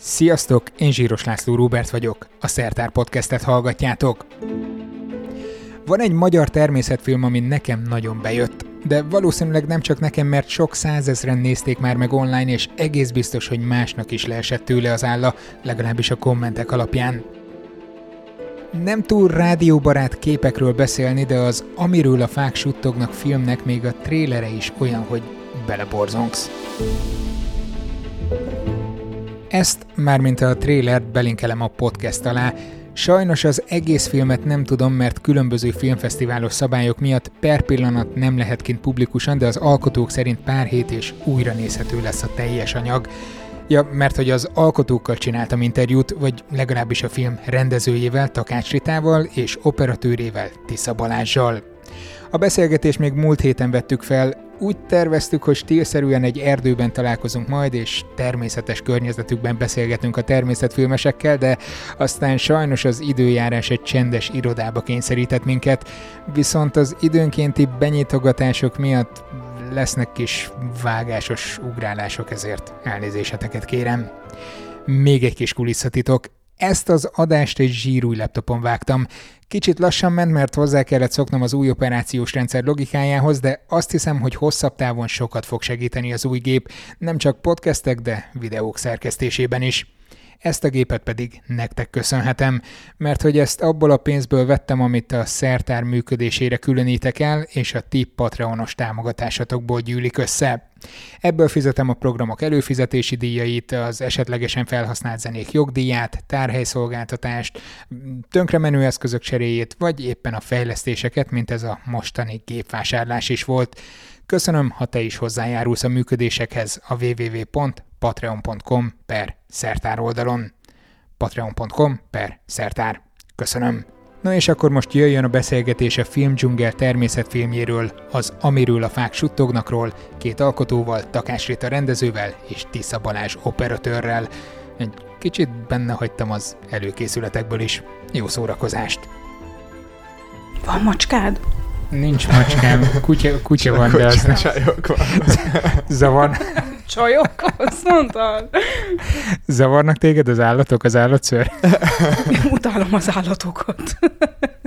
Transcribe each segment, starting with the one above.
Sziasztok, én Zsíros László Rúbert vagyok, a Szertár Podcastet hallgatjátok. Van egy magyar természetfilm, ami nekem nagyon bejött, de valószínűleg nem csak nekem, mert sok százezren nézték már meg online, és egész biztos, hogy másnak is leesett tőle az álla, legalábbis a kommentek alapján. Nem túl rádióbarát képekről beszélni, de az Amiről a fák suttognak filmnek még a trélere is olyan, hogy beleborzongsz. Ezt, mármint a trélert, belinkelem a podcast alá. Sajnos az egész filmet nem tudom, mert különböző filmfesztiválos szabályok miatt per pillanat nem lehet kint publikusan, de az alkotók szerint pár hét és újra nézhető lesz a teljes anyag. Ja, mert hogy az alkotókkal csináltam interjút, vagy legalábbis a film rendezőjével, Takács Ritával és operatőrével, Tisza Balázssal. A beszélgetést még múlt héten vettük fel, úgy terveztük, hogy stílszerűen egy erdőben találkozunk majd, és természetes környezetükben beszélgetünk a természetfilmesekkel, de aztán sajnos az időjárás egy csendes irodába kényszerített minket, viszont az időnkénti benyitogatások miatt lesznek kis vágásos ugrálások, ezért elnézéseteket kérem. Még egy kis kulisszatitok. Ezt az adást egy zsírúj laptopon vágtam. Kicsit lassan ment, mert hozzá kellett szoknom az új operációs rendszer logikájához, de azt hiszem, hogy hosszabb távon sokat fog segíteni az új gép, nem csak podcastek, de videók szerkesztésében is. Ezt a gépet pedig nektek köszönhetem, mert hogy ezt abból a pénzből vettem, amit a Szertár működésére különítek el, és a ti Patreonos támogatásatokból gyűlik össze. Ebből fizetem a programok előfizetési díjait, az esetlegesen felhasznált zenék jogdíját, tárhelyszolgáltatást, tönkremenő eszközök cseréjét, vagy éppen a fejlesztéseket, mint ez a mostani gépvásárlás is volt. Köszönöm, ha te is hozzájárulsz a működésekhez a www.patreon.com/szertár oldalon. Patreon.com/szertár. Köszönöm. Na és akkor most jöjjön a beszélgetés a Film Dsungel természetfilmjéről, az Amiről a fák suttognak-ról, két alkotóval, Takács Rita rendezővel és Tisza Balázs operatőrrel. Egy kicsit benne hagytam az előkészületekből is. Jó szórakozást! Van macskád? Nincs macskám, kutya van, de az nem. Csajok van. Zavar. Csajok, azt mondtad. Zavarnak téged az állatok, az állatszőr? Utálom az állatokat.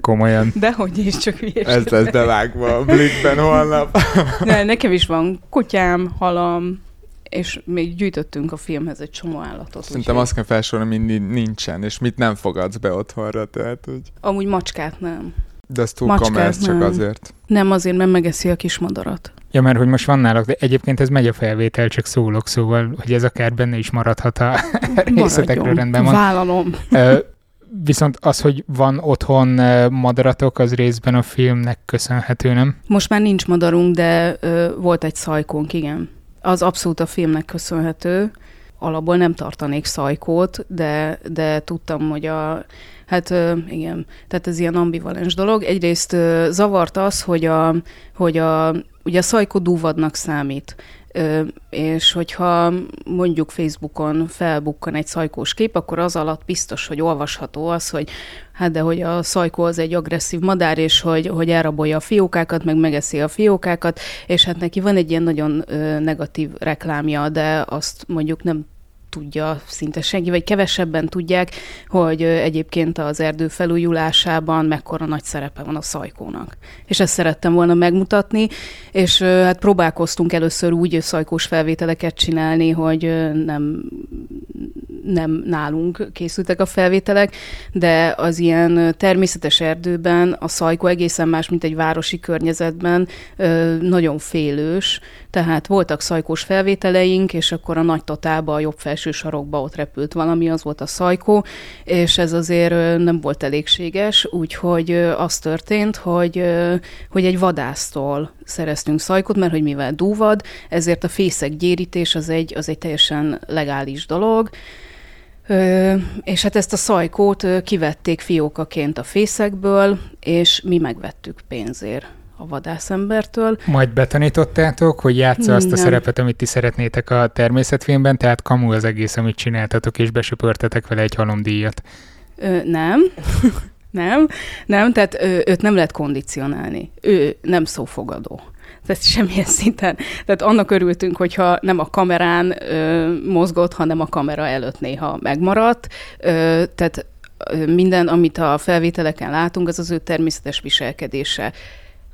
Komolyan. Dehogy is, csak hülyeség. Ez lesz bevágva a blikkben holnap. Ne, nekem is van kutyám, halam, és még gyűjtöttünk a filmhez egy csomó állatot. Szerintem azt kell felsorolni, hogy nincsen, és mit nem fogadsz be otthonra, tehát úgy. Amúgy macskát nem. De ez túl kamersz csak azért. Nem azért, mert megeszi a kis madarat. Ja, mert hogy most van nálak, de egyébként ez megy a felvétel, csak szólok, szóval, hogy ez akár benne is maradhat a részletekről, rendben van. Vállalom. Viszont az, hogy van otthon madaratok, az részben a filmnek köszönhető, nem? Most már nincs madarunk, de volt egy szajkónk, igen. Az abszolút a filmnek köszönhető. Alapból nem tartanék szajkót, de tudtam, hogy igen, tehát ez ilyen ambivalens dolog. Egyrészt zavart az, hogy a szajkó dúvadnak számít, és hogyha mondjuk Facebookon felbukkan egy szajkós kép, akkor az alatt biztos, hogy olvasható az, hogy hát de hogy a szajkó az egy agresszív madár, és hogy elrabolja a fiókákat, meg megeszi a fiókákat, és hát neki van egy ilyen nagyon negatív reklámja, de azt mondjuk nem tudja szinte senki, vagy kevesebben tudják, hogy egyébként az erdő felújulásában mekkora nagy szerepe van a szajkónak. És ezt szerettem volna megmutatni, és hát próbálkoztunk először úgy szajkós felvételeket csinálni, hogy nem nálunk készültek a felvételek, de az ilyen természetes erdőben a szajkó egészen más, mint egy városi környezetben, nagyon félős, tehát voltak szajkós felvételeink, és akkor a nagy totálba, a jobb felső sarokba ott repült valami, az volt a szajkó, és ez azért nem volt elégséges, úgyhogy az történt, hogy egy vadásztól szereztünk szajkót, mert hogy mivel dúvad, ezért a fészek gyérítés az egy teljesen legális dolog, és hát ezt a szajkót kivették fiókaként a fészekből, és mi megvettük pénzért a vadászembertől. Majd betanítottátok, hogy játsza azt a szerepet, amit ti szeretnétek a természetfilmben, tehát kamu az egész, amit csináltatok, és besöpörtetek vele egy halomdíjat. Nem, tehát őt nem lehet kondicionálni. Ő nem szófogadó. Tehát semmilyen szinten. Tehát annak örültünk, hogyha nem a kamerán mozgott, hanem a kamera előtt néha megmaradt. Tehát minden, amit a felvételeken látunk, az az ő természetes viselkedése.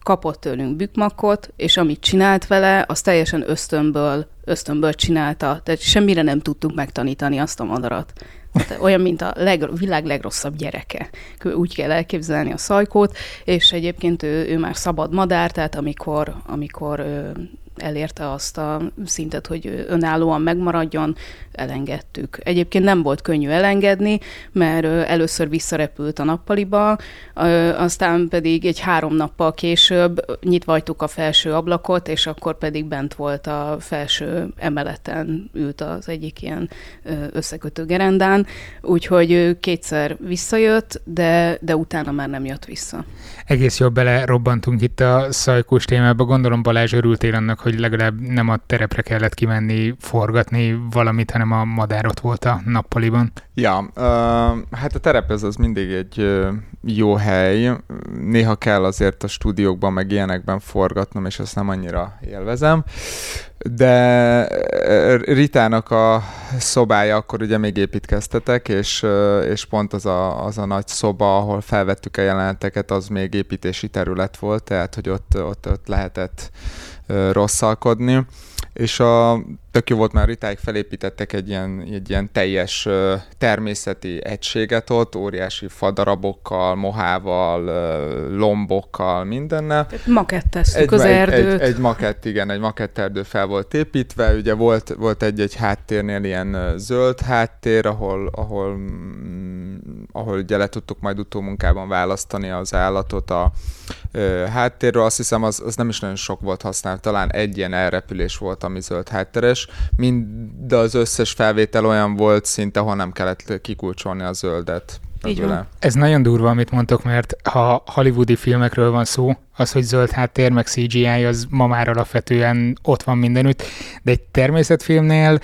Kapott tőlünk bükmakot, és amit csinált vele, az teljesen ösztönből csinálta. Tehát semmire nem tudtunk megtanítani azt a madarat. Tehát olyan, mint a világ legrosszabb gyereke. Úgy kell elképzelni a Szajkót, és egyébként ő már szabad madár, tehát amikor elérte azt a szintet, hogy önállóan megmaradjon, elengedtük. Egyébként nem volt könnyű elengedni, mert először visszarepült a nappaliba, aztán pedig 3 nappal később nyitva hagytuk a felső ablakot, és akkor pedig bent volt a felső emeleten, ült az egyik ilyen összekötő gerendán, úgyhogy kétszer visszajött, de utána már nem jött vissza. Egész jól belerobbantunk itt a Szajkós témába. Gondolom, Balázs, örültél annak, hogy legalább nem a terepre kellett kimenni, forgatni valamit, hanem a madár ott volt a nappaliban. Ja, hát a terep az mindig egy jó hely. Néha kell azért a stúdiókban meg ilyenekben forgatnom, és azt nem annyira élvezem. De Ritának a szobája, akkor ugye még építkeztetek, és pont az a nagy szoba, ahol felvettük a jeleneteket, az még építési terület volt, tehát hogy ott lehetett rosszalkodni. És tök jó volt, már Ritáig felépítettek egy ilyen teljes természeti egységet ott, óriási fadarabokkal, mohával, lombokkal, mindennel. Tehát maketteztük az erdőt. Egy makett, igen, egy maketterdő fel volt építve. Ugye volt egy-egy háttérnél ilyen zöld háttér, ahol ugye le tudtuk majd utómunkában választani az állatot a háttérről. Azt hiszem, az nem is nagyon sok volt használva. Talán egy ilyen elrepülés volt, ami zöld hátteres. Mind az összes felvétel olyan volt szinte, ahol nem kellett kikulcsolni a zöldet. Ez nagyon durva, amit mondtok, mert ha hollywoodi filmekről van szó, az, hogy zöld háttér, meg CGI, az ma már alapvetően ott van mindenütt, de egy természetfilmnél,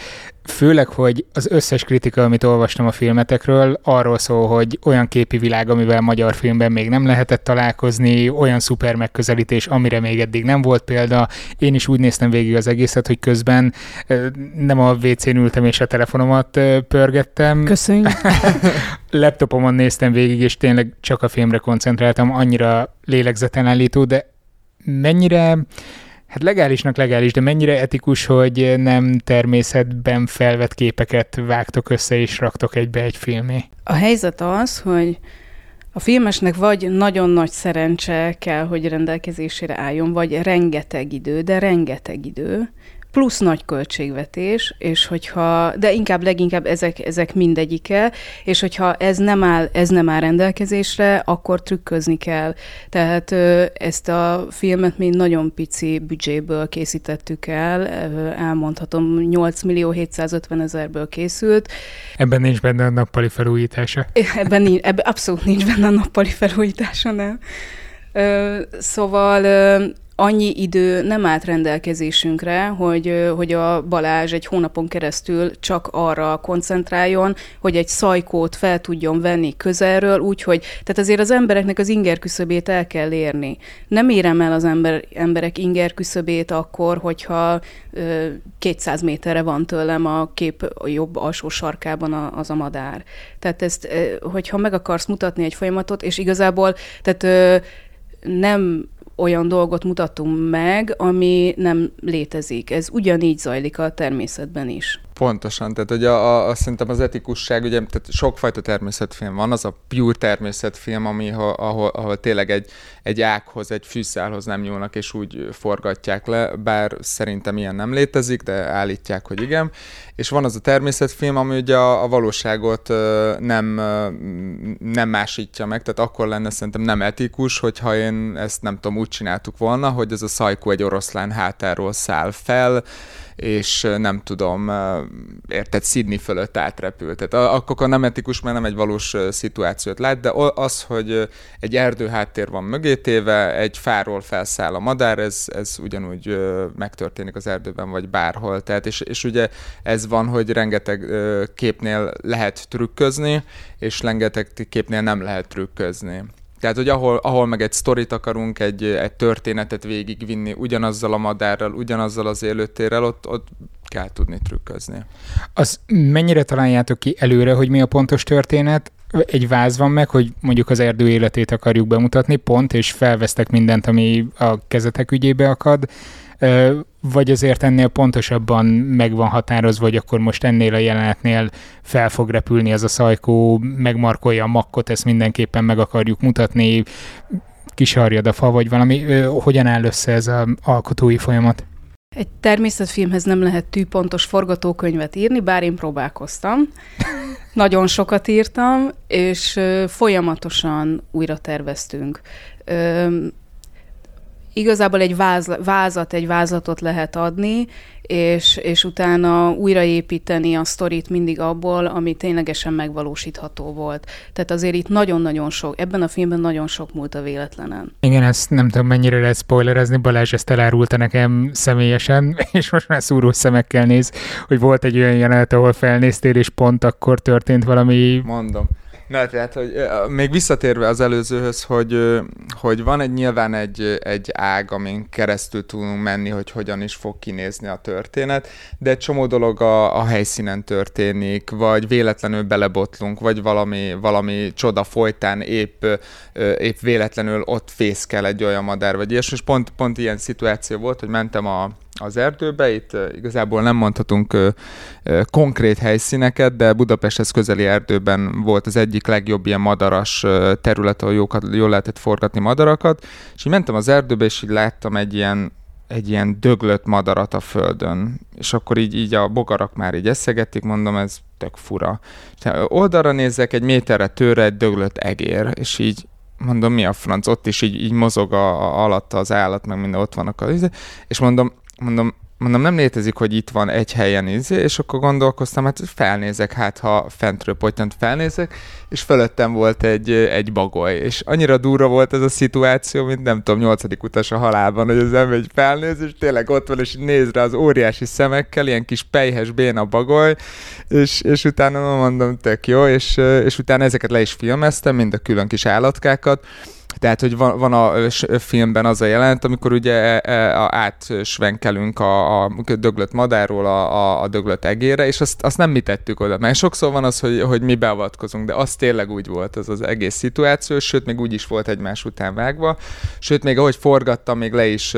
főleg, hogy az összes kritika, amit olvastam a filmetekről, arról szól, hogy olyan képi világ, amivel magyar filmben még nem lehetett találkozni, olyan szuper megközelítés, amire még eddig nem volt példa. Én is úgy néztem végig az egészet, hogy közben nem a WC-n ültem és a telefonomat pörgettem. Köszönjük! Laptopomon néztem végig, és tényleg csak a filmre koncentráltam, annyira lélegzetelállító, de mennyire... Hát legális, de mennyire etikus, hogy nem természetben felvett képeket vágtok össze és raktok egybe egy filmé? A helyzet az, hogy a filmesnek vagy nagyon nagy szerencse kell, hogy rendelkezésére álljon, vagy rengeteg idő, plusz nagy költségvetés, és de leginkább ezek mindegyike, és hogyha ez nem áll rendelkezésre, akkor trükközni kell. Tehát ezt a filmet mi nagyon pici büdzséből készítettük el, elmondhatom, 8.750.000-ből készült. Ebben nincs benne a nappali felújítása? Ebben abszolút nincs benne a nappali felújítása, nem. Szóval... annyi idő nem állt rendelkezésünkre, hogy a Balázs egy hónapon keresztül csak arra koncentráljon, hogy egy Szajkót fel tudjon venni közelről, úgyhogy, tehát azért az embereknek az ingerküszöbét el kell érni. Nem érem el az emberek ingerküszöbét akkor, hogyha 200 méterre van tőlem a kép jobb alsó sarkában az a madár. Tehát ezt, hogyha meg akarsz mutatni egy folyamatot, és igazából, tehát nem olyan dolgot mutatunk meg, ami nem létezik. Ez ugyanígy zajlik a természetben is. Pontosan, tehát ugye szerintem az etikusság, ugye tehát sokfajta természetfilm van, az a pure természetfilm, ami, ahol tényleg egy ághoz, egy fűszálhoz nem nyúlnak, és úgy forgatják le, bár szerintem ilyen nem létezik, de állítják, hogy igen. És van az a természetfilm, ami ugye a valóságot nem másítja meg, tehát akkor lenne szerintem nem etikus, hogyha én ezt nem tudom, úgy csináltuk volna, hogy ez a Szajkó egy oroszlán hátáról száll fel, és nem tudom, érted, Sydney fölött átrepült. Tehát akkor nem etikus, mert nem egy valós szituációt lát, de az, hogy egy erdőháttér van mögétéve, egy fáról felszáll a madár, ez ugyanúgy megtörténik az erdőben, vagy bárhol. Tehát, és ugye ez van, hogy rengeteg képnél lehet trükközni, és rengeteg képnél nem lehet trükközni. Tehát, hogy ahol meg egy sztorit akarunk, egy történetet végigvinni ugyanazzal a madárral, ugyanazzal az élőtérrel, ott kell tudni trükközni. Az mennyire találjátok ki előre, hogy mi a pontos történet? Egy váz van meg, hogy mondjuk az erdő életét akarjuk bemutatni, pont, és felvesztek mindent, ami a kezetek ügyébe akad, vagy azért ennél pontosabban meg van határozva, hogy akkor most ennél a jelenetnél fel fog repülni az a szajkó, megmarkolja a makkot, ezt mindenképpen meg akarjuk mutatni, kisarjad a fa, vagy valami. Hogyan áll össze ez az alkotói folyamat? Egy természetfilmhez nem lehet tűpontos forgatókönyvet írni, bár én próbálkoztam. Nagyon sokat írtam, és folyamatosan újra terveztünk. Igazából egy vázlatot lehet adni, és utána újraépíteni a sztorit mindig abból, ami ténylegesen megvalósítható volt. Tehát azért itt nagyon-nagyon sok, ebben a filmben nagyon sok múlt a véletlenen. Igen, ezt nem tudom, mennyire lehet spoilerezni, Balázs ezt elárulta nekem személyesen, és most már szúró szemekkel néz, hogy volt egy olyan jelenet, ahol felnéztél, és pont akkor történt valami... Mondom. Na, tehát, hogy még visszatérve az előzőhöz, hogy van nyilván egy ág, amin keresztül tudunk menni, hogy hogyan is fog kinézni a történet, de egy csomó dolog a helyszínen történik, vagy véletlenül belebotlunk, vagy valami csoda folytán épp véletlenül ott fészkel egy olyan madár, vagy ilyesmi, és pont ilyen szituáció volt, hogy mentem az erdőbe, itt igazából nem mondhatunk konkrét helyszíneket, de Budapesthez közeli erdőben volt az egyik legjobb ilyen madaras terület, ahol jól lehetett forgatni madarakat, és így mentem az erdőbe, és így láttam egy ilyen döglött madarat a földön. És akkor így a bogarak már így eszegették, mondom, ez tök fura. Tehát oldalra nézek, egy méterre tőre egy döglött egér, és így mondom, mi a franc, ott is így mozog alatta az állat, meg minden ott vannak. És mondom, nem létezik, hogy itt van egy helyen ízé, és akkor gondolkoztam, hát felnézek, hát ha fentről pottyant felnézek, és fölöttem volt egy bagoly, és annyira durva volt ez a szituáció, mint nem tudom, 8. utas a halálban, hogy az ember felnéz, és tényleg ott van, és néz rá az óriási szemekkel, ilyen kis pejhes béna bagoly, és utána mondom, tök jó, és utána ezeket le is filmeztem, mind a külön kis állatkákat. Tehát, hogy van a filmben az a jelenet, amikor ugye átsvenkelünk a döglött madárról a döglött egérre, és azt nem mi tettük oda. Mert sokszor van az, hogy mi beavatkozunk, de az tényleg úgy volt az egész szituáció, sőt, még úgy is volt egymás után vágva. Sőt, még ahogy forgattam, még le is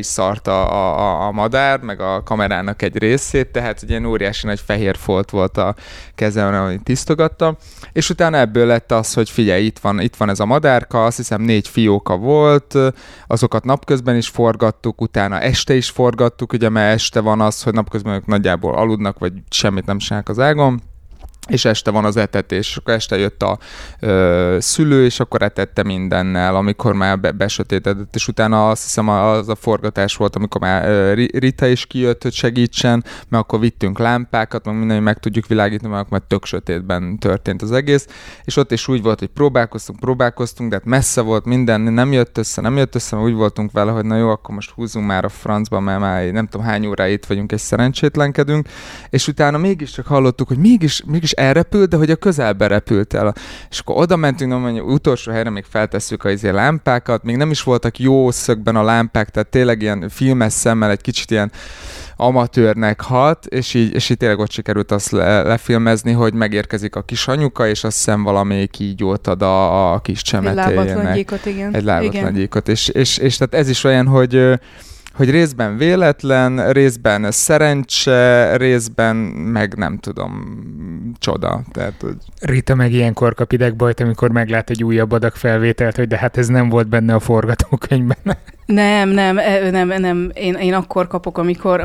szart a madár, meg a kamerának egy részét, tehát egy ilyen óriási nagy fehér folt volt a kezemre, amit tisztogattam. És utána ebből lett az, hogy figyelj, itt van ez a madárka, azt hiszem 4 fióka volt, azokat napközben is forgattuk, utána este is forgattuk, ugye mert este van az, hogy napközben ők nagyjából aludnak, vagy semmit nem csinálnak az ágon, és este van az etetés, és akkor este jött a szülő, és akkor etette mindennel, amikor már besötétedett, és utána azt hiszem az a forgatás volt, amikor már Rita is kijött, hogy segítsen, mert akkor vittünk lámpákat, meg minden, meg tudjuk világítani, mert akkor már tök sötétben történt az egész, és ott is úgy volt, hogy próbálkoztunk, de hát messze volt minden, nem jött össze, úgy voltunk vele, hogy na jó, akkor most húzzunk már a francba, mert már nem tudom hány óráig itt vagyunk, és szerencsétlenkedünk, és utána mégiscsak hallottuk, hogy mégis elrepült, de hogy a közelbe repült el. És akkor oda mentünk, hogy utolsó helyre még feltesszük az ilyen lámpákat, még nem is voltak jó szögben a lámpák, tehát tényleg ilyen filmes szemmel egy kicsit ilyen amatőrnek hat, és így tényleg ott sikerült azt lefilmezni, hogy megérkezik a kis anyuka, és azt hiszem valamelyik így ott ad a kis csemetéjének. Egy lábatlangyékot, igen. Egy lábatlangyékot. És tehát ez is olyan, hogy részben véletlen, részben szerencse, részben meg nem tudom, csoda. Tehát, hogy... Rita meg ilyenkor kap idegbajt, amikor meglát egy újabb adag felvételt, hogy de hát ez nem volt benne a forgatókönyvben. Nem. Én akkor kapok, amikor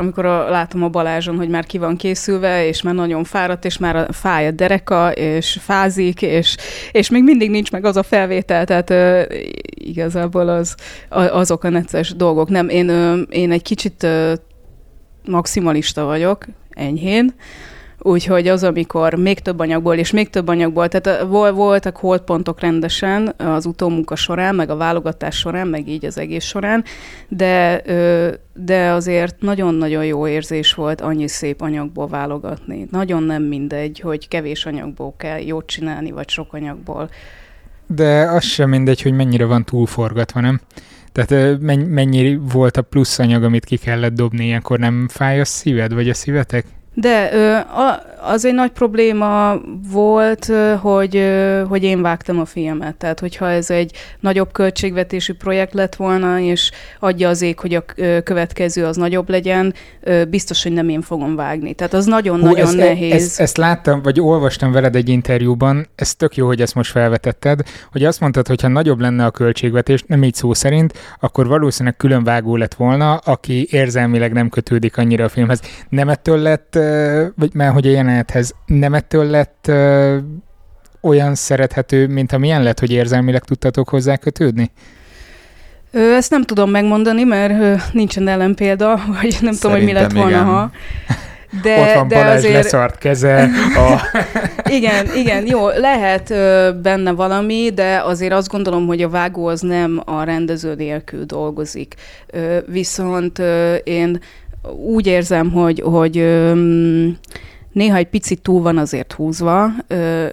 látom a Balázson, hogy már ki van készülve, és már nagyon fáradt, és már fáj a dereka, és fázik, és még mindig nincs meg az a felvétel, tehát igazából azok a necces dolgok. Nem, én egy kicsit maximalista vagyok, enyhén, úgyhogy az, amikor még több anyagból, tehát voltak holdpontok rendesen az utómunka során, meg a válogatás során, meg így az egész során, de azért nagyon-nagyon jó érzés volt annyi szép anyagból válogatni. Nagyon nem mindegy, hogy kevés anyagból kell jót csinálni, vagy sok anyagból. de az sem mindegy, hogy mennyire van túlforgatva, nem? Tehát mennyi volt a plusz anyag, amit ki kellett dobni, ilyenkor nem fáj a szíved, vagy a szívetek? De az egy nagy probléma volt, hogy én vágtam a filmet. Tehát, hogyha ez egy nagyobb költségvetésű projekt lett volna, és adja az ég, hogy a következő az nagyobb legyen, biztos, hogy nem én fogom vágni. Tehát az nagyon-nagyon nehéz. Ezt láttam, vagy olvastam veled egy interjúban, ez tök jó, hogy ezt most felvetetted, hogy azt mondtad, hogy ha nagyobb lenne a költségvetés, nem így szó szerint, akkor valószínűleg külön vágó lett volna, aki érzelmileg nem kötődik annyira a filmhez. Nem ettől lett, vagy már hogy a jelenethez, nem ettől lett olyan szerethető, mint amilyen lett, hogy érzelmileg tudtatok hozzá kötődni? Ezt nem tudom megmondani, mert nincsen ellenpélda, vagy nem tudom, hogy mi lett volna, igen. Ha... De, ott van Balázs azért... leszart keze. Igen, jó, lehet benne valami, de azért azt gondolom, hogy a vágó az nem a rendező nélkül dolgozik. Viszont én úgy érzem, hogy néha egy picit túl van azért húzva,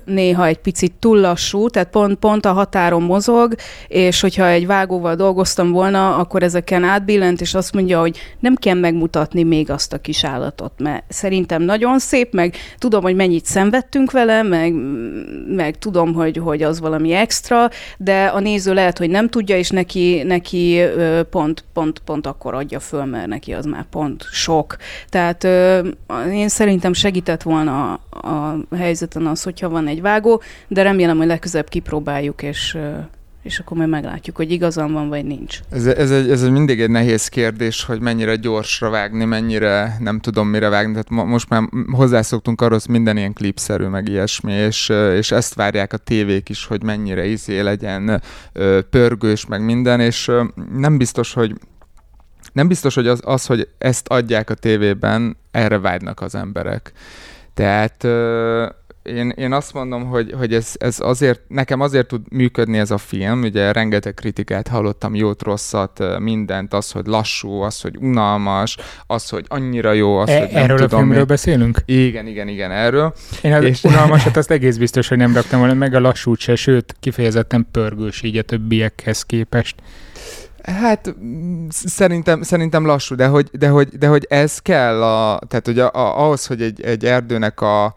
néha egy picit túl lassú, tehát pont a határon mozog, és hogyha egy vágóval dolgoztam volna, akkor ezeken átbillent, és azt mondja, hogy nem kell megmutatni még azt a kis állatot, mert szerintem nagyon szép, meg tudom, hogy mennyit szenvedtünk vele, meg tudom, hogy az valami extra, de a néző lehet, hogy nem tudja, és neki pont akkor adja föl, mert neki az már pont sok. Tehát én szerintem segít volna a helyzeten az, hogyha van egy vágó, de remélem, hogy legközelebb kipróbáljuk, és akkor majd meglátjuk, hogy igazán van, vagy nincs. Ez mindig egy nehéz kérdés, hogy mennyire gyorsra vágni, mennyire nem tudom mire vágni. Tehát most már hozzászoktunk arról, hogy minden ilyen klipszerű, meg ilyesmi, és ezt várják a tévék is, hogy mennyire legyen pörgős, meg minden, és nem biztos, hogy az, hogy ezt adják a tévében, erre vágynak az emberek. Tehát én azt mondom, hogy ez azért, nekem azért tud működni ez a film, ugye rengeteg kritikát hallottam, jót, rosszat, mindent, az, hogy lassú, az, hogy unalmas, az, hogy annyira jó, az, hogy nem erről tudom. Erről a filmről beszélünk? Igen, erről. Én az unalmasat azt egész biztos, hogy nem raktam volna, meg a lassút se, sőt, kifejezetten pörgős így a többiekhez képest. Hát szerintem lassú, de hogy ez kell, tehát hogy ahhoz, hogy egy erdőnek a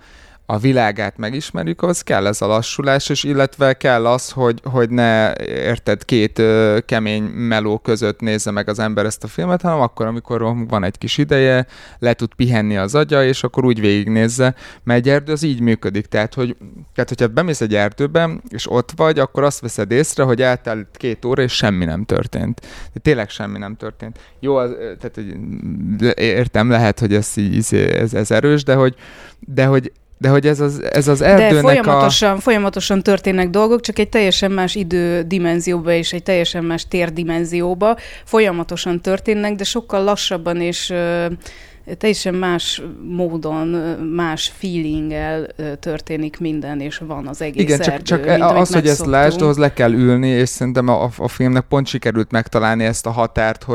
világát megismerjük, az kell ez a lassulás, és illetve kell az, hogy ne érted két kemény meló között nézze meg az ember ezt a filmet, hanem akkor, amikor van egy kis ideje, le tud pihenni az agya, és akkor úgy végignézze, mert egy erdő az így működik. Tehát, hogyha bemész egy erdőbe, és ott vagy, akkor azt veszed észre, hogy eltelt 2 óra, és semmi nem történt. De tényleg semmi nem történt. Jó, tehát értem, lehet, hogy ez erős, de hogy ez az erdőnek folyamatosan történnek dolgok, csak egy teljesen más idődimenzióba és egy teljesen más térdimenzióba folyamatosan történnek, de sokkal lassabban és teljesen más módon, más feelinggel történik minden, és van az egész erdő. Igen, csak az, hogy ezt lásd, ahhoz le kell ülni, és szerintem a filmnek pont sikerült megtalálni ezt a határt,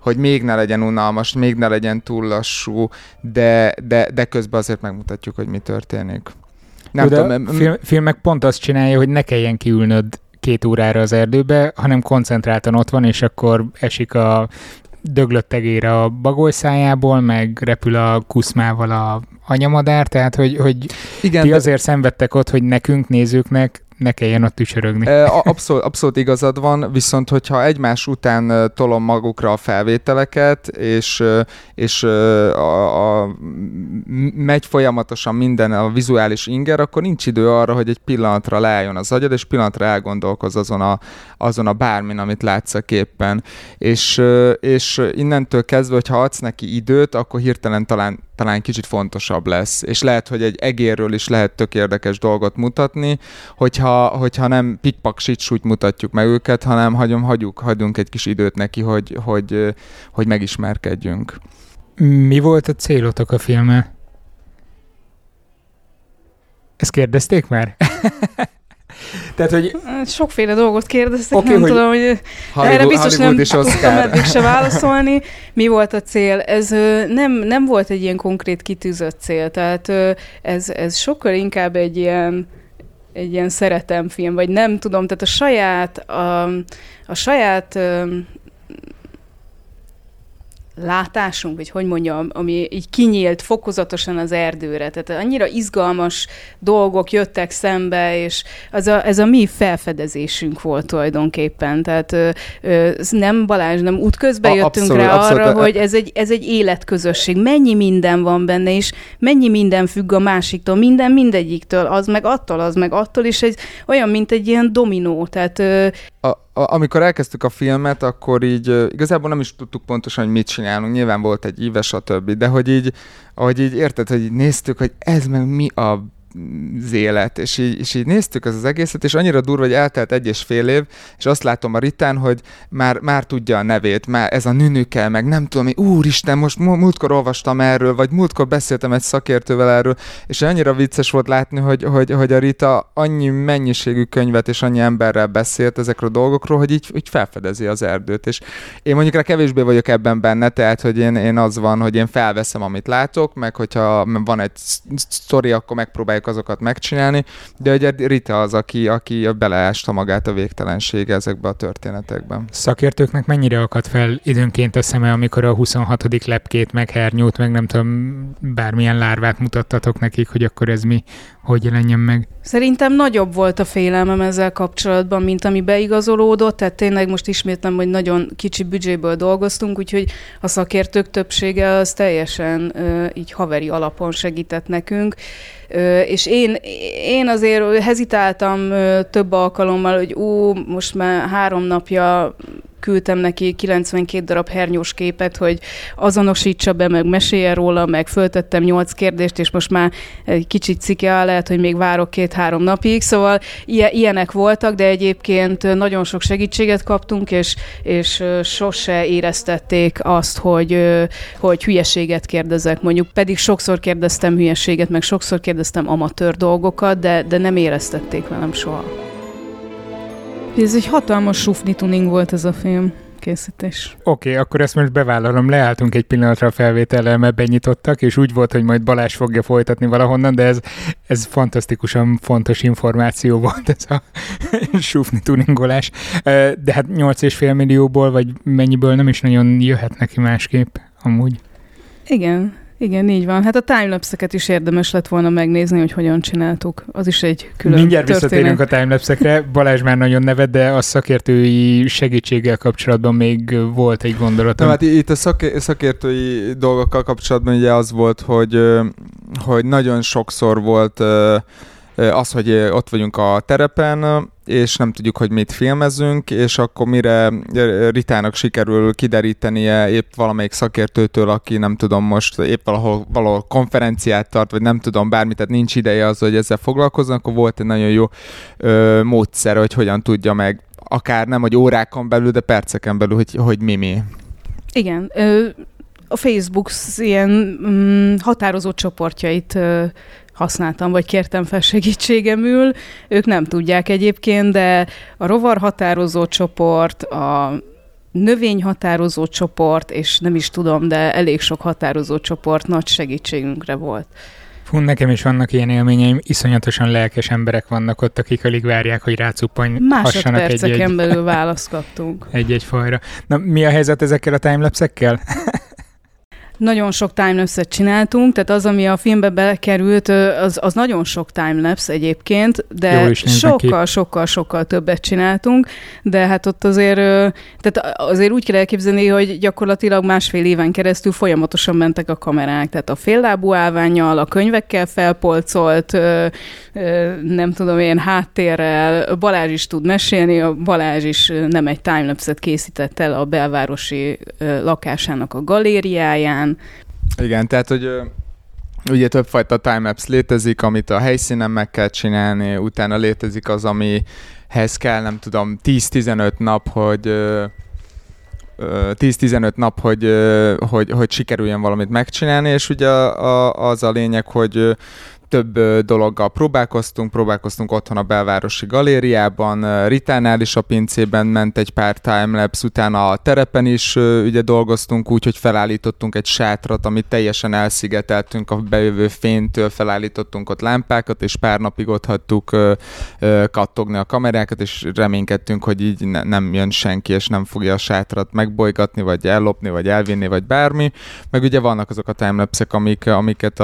hogy még ne legyen unalmas, még ne legyen túl lassú, de közben azért megmutatjuk, hogy mi történik. Nem tudom, a film meg pont azt csinálja, hogy ne kelljen kiülnöd 2 órára az erdőbe, hanem koncentráltan ott van, és akkor esik a döglött tegére a bagoly szájából, meg repül a kuszmával a anyamadár, tehát hogy igen, ti azért szenvedtek ott, hogy nekünk, nézőknek ne kelljen ott tücsörögni. Abszolút igazad van, viszont hogyha egymás után tolom magukra a felvételeket, és megy folyamatosan minden a vizuális inger, akkor nincs idő arra, hogy egy pillanatra leálljon az agyad, és pillanatra elgondolkozz azon a bármin, amit látsz a képpen. És innentől kezdve, hogyha adsz neki időt, akkor hirtelen talán kicsit fontosabb lesz. És lehet, hogy egy egérről is lehet tök érdekes dolgot mutatni, hogyha nem pikpak-sicsúgy mutatjuk meg őket, hanem hagyunk egy kis időt neki, hogy megismerkedjünk. Mi volt a célotok a filmmel? Ezt kérdezték már? Tehát, hogy... Sokféle dolgot kérdeztek, okay, nem tudom, hogy erre biztos nem tudtam eddig se válaszolni. Mi volt a cél? Ez nem volt egy ilyen konkrét kitűzött cél, tehát ez sokkal inkább egy ilyen egy ilyen szeretem film, vagy nem tudom, tehát a saját látásunk, vagy hogy mondjam, ami így kinyílt fokozatosan az erdőre. Tehát annyira izgalmas dolgok jöttek szembe, és ez a mi felfedezésünk volt tulajdonképpen. Tehát nem Balázs, nem útközben jöttünk abszolút, rá arra, abszolút. Hogy ez egy életközösség. Mennyi minden van benne, és mennyi minden függ a másiktól, minden mindegyiktől, az meg attól, és ez olyan, mint egy ilyen dominó. Tehát... Amikor elkezdtük a filmet, akkor így igazából nem is tudtuk pontosan, hogy mit csinálunk. Nyilván volt egy íve, stb. De hogy így érted, hogy így néztük, hogy ez meg mi az élet. És így néztük az egészet, és annyira durva, hogy eltelt 1,5 év, és azt látom a Ritán, hogy már tudja a nevét, már ez a nünükkel, meg nem tudom, hogy úristen, most múltkor olvastam erről, vagy múltkor beszéltem egy szakértővel erről, és annyira vicces volt látni, hogy a Rita annyi mennyiségű könyvet és annyi emberrel beszélt ezekről a dolgokról, hogy így felfedezi az erdőt. És én mondjuk rá kevésbé vagyok ebben benne, tehát, hogy én az van, hogy én felveszem, amit látok, meg hogyha van egy sztori, akkor megpróbáljuk azokat megcsinálni, de ugye Rita az, aki beleásta magát a végtelensége ezekbe a történetekben. Szakértőknek mennyire akad fel időnként a szeme, amikor a 26. lepkét, meg hernyót, meg nem tudom, bármilyen lárvát mutattatok nekik, hogy akkor ez mi, hogy jelenjen meg? Szerintem nagyobb volt a félelmem ezzel kapcsolatban, mint ami beigazolódott, tehát tényleg most ismétlem, hogy nagyon kicsi büdzséből dolgoztunk, úgyhogy a szakértők többsége az teljesen így haveri alapon segített nekünk, és én azért hezitáltam több alkalommal, hogy most már 3 napja küldtem neki 92 darab hernyós képet, hogy azonosítsa be, meg mesélje róla, meg föltettem 8 kérdést, és most már egy kicsit cikia, lehet, hogy még várok 2-3 napig, szóval ilyenek voltak, de egyébként nagyon sok segítséget kaptunk, és sose éreztették azt, hogy hülyeséget kérdezek, mondjuk pedig sokszor kérdeztem hülyeséget, meg sokszor kérdeztem amatőr dolgokat, de nem éreztették velem soha. Ez egy hatalmas sufni tuning volt ez a film készítés. Oké, akkor ezt most bevállalom, leálltunk egy pillanatra a felvétellel, mert benyitottak, és úgy volt, hogy majd Balázs fogja folytatni valahonnan, de ez fantasztikusan fontos információ volt, ez a sufni tuningolás. De hát 8,5 millióból, vagy mennyiből nem is nagyon jöhet neki másképp amúgy. Igen, így van. Hát a timelapse-eket is érdemes lett volna megnézni, hogy hogyan csináltuk. Az is egy külön mindjárt történet. Visszatérünk a timelapse-ekre. Balázs már nagyon nevet, de a szakértői segítséggel kapcsolatban még volt egy gondolatom. Hát itt a szakértői dolgokkal kapcsolatban ugye az volt, hogy nagyon sokszor volt az, hogy ott vagyunk a terepen, és nem tudjuk, hogy mit filmezünk, és akkor mire Ritának sikerül kiderítenie épp valamelyik szakértőtől, aki nem tudom, most épp valahol konferenciát tart, vagy nem tudom, bármit, tehát nincs ideje az, hogy ezzel foglalkoznak, akkor volt egy nagyon jó módszer, hogy hogyan tudja meg, akár nem, hogy órákon belül, de perceken belül, hogy mi. Igen, a Facebook ilyen határozó csoportjait használtam, vagy kértem fel segítségemül. Ők nem tudják egyébként, de a rovarhatározó csoport, a növényhatározó csoport, és nem is tudom, de elég sok határozó csoport nagy segítségünkre volt. Fú, nekem is vannak ilyen élményeim, iszonyatosan lelkes emberek vannak ott, akik alig várják, hogy rácuppanhassanak másodperceken belül választ kaptunk. Egy-egy fajra. Na, mi a helyzet ezekkel a timelapse-ekkel? Nagyon sok timelapse-et csináltunk, tehát az, ami a filmbe bekerült, az nagyon sok timelapse egyébként, de sokkal többet csináltunk, de hát ott azért úgy kell elképzelni, hogy gyakorlatilag 1,5 éven keresztül folyamatosan mentek a kamerák, tehát a féllábú állvánnyal, a könyvekkel felpolcolt, nem tudom, ilyen háttérrel, Balázs is tud mesélni, a Balázs is nem egy timelapse-et készített el a belvárosi lakásának a galériáján. Igen, tehát, hogy ugye többfajta timelapse létezik, amit a helyszínen meg kell csinálni, utána létezik az, amihez kell, nem tudom, 10-15 nap, hogy sikerüljön valamit megcsinálni, és ugye az a lényeg, hogy több dologgal próbálkoztunk otthon a belvárosi galériában, Ritánál is a pincében ment egy pár timelapse, utána a terepen is ugye dolgoztunk úgy, hogy felállítottunk egy sátrat, amit teljesen elszigeteltünk a bejövő fénytől, felállítottunk ott lámpákat, és pár napig ott hagytuk kattogni a kamerákat, és reménykedtünk, hogy így nem jön senki, és nem fogja a sátrat megbolygatni, vagy ellopni, vagy elvinni, vagy bármi. Meg ugye vannak azok a timelapse-ek, amiket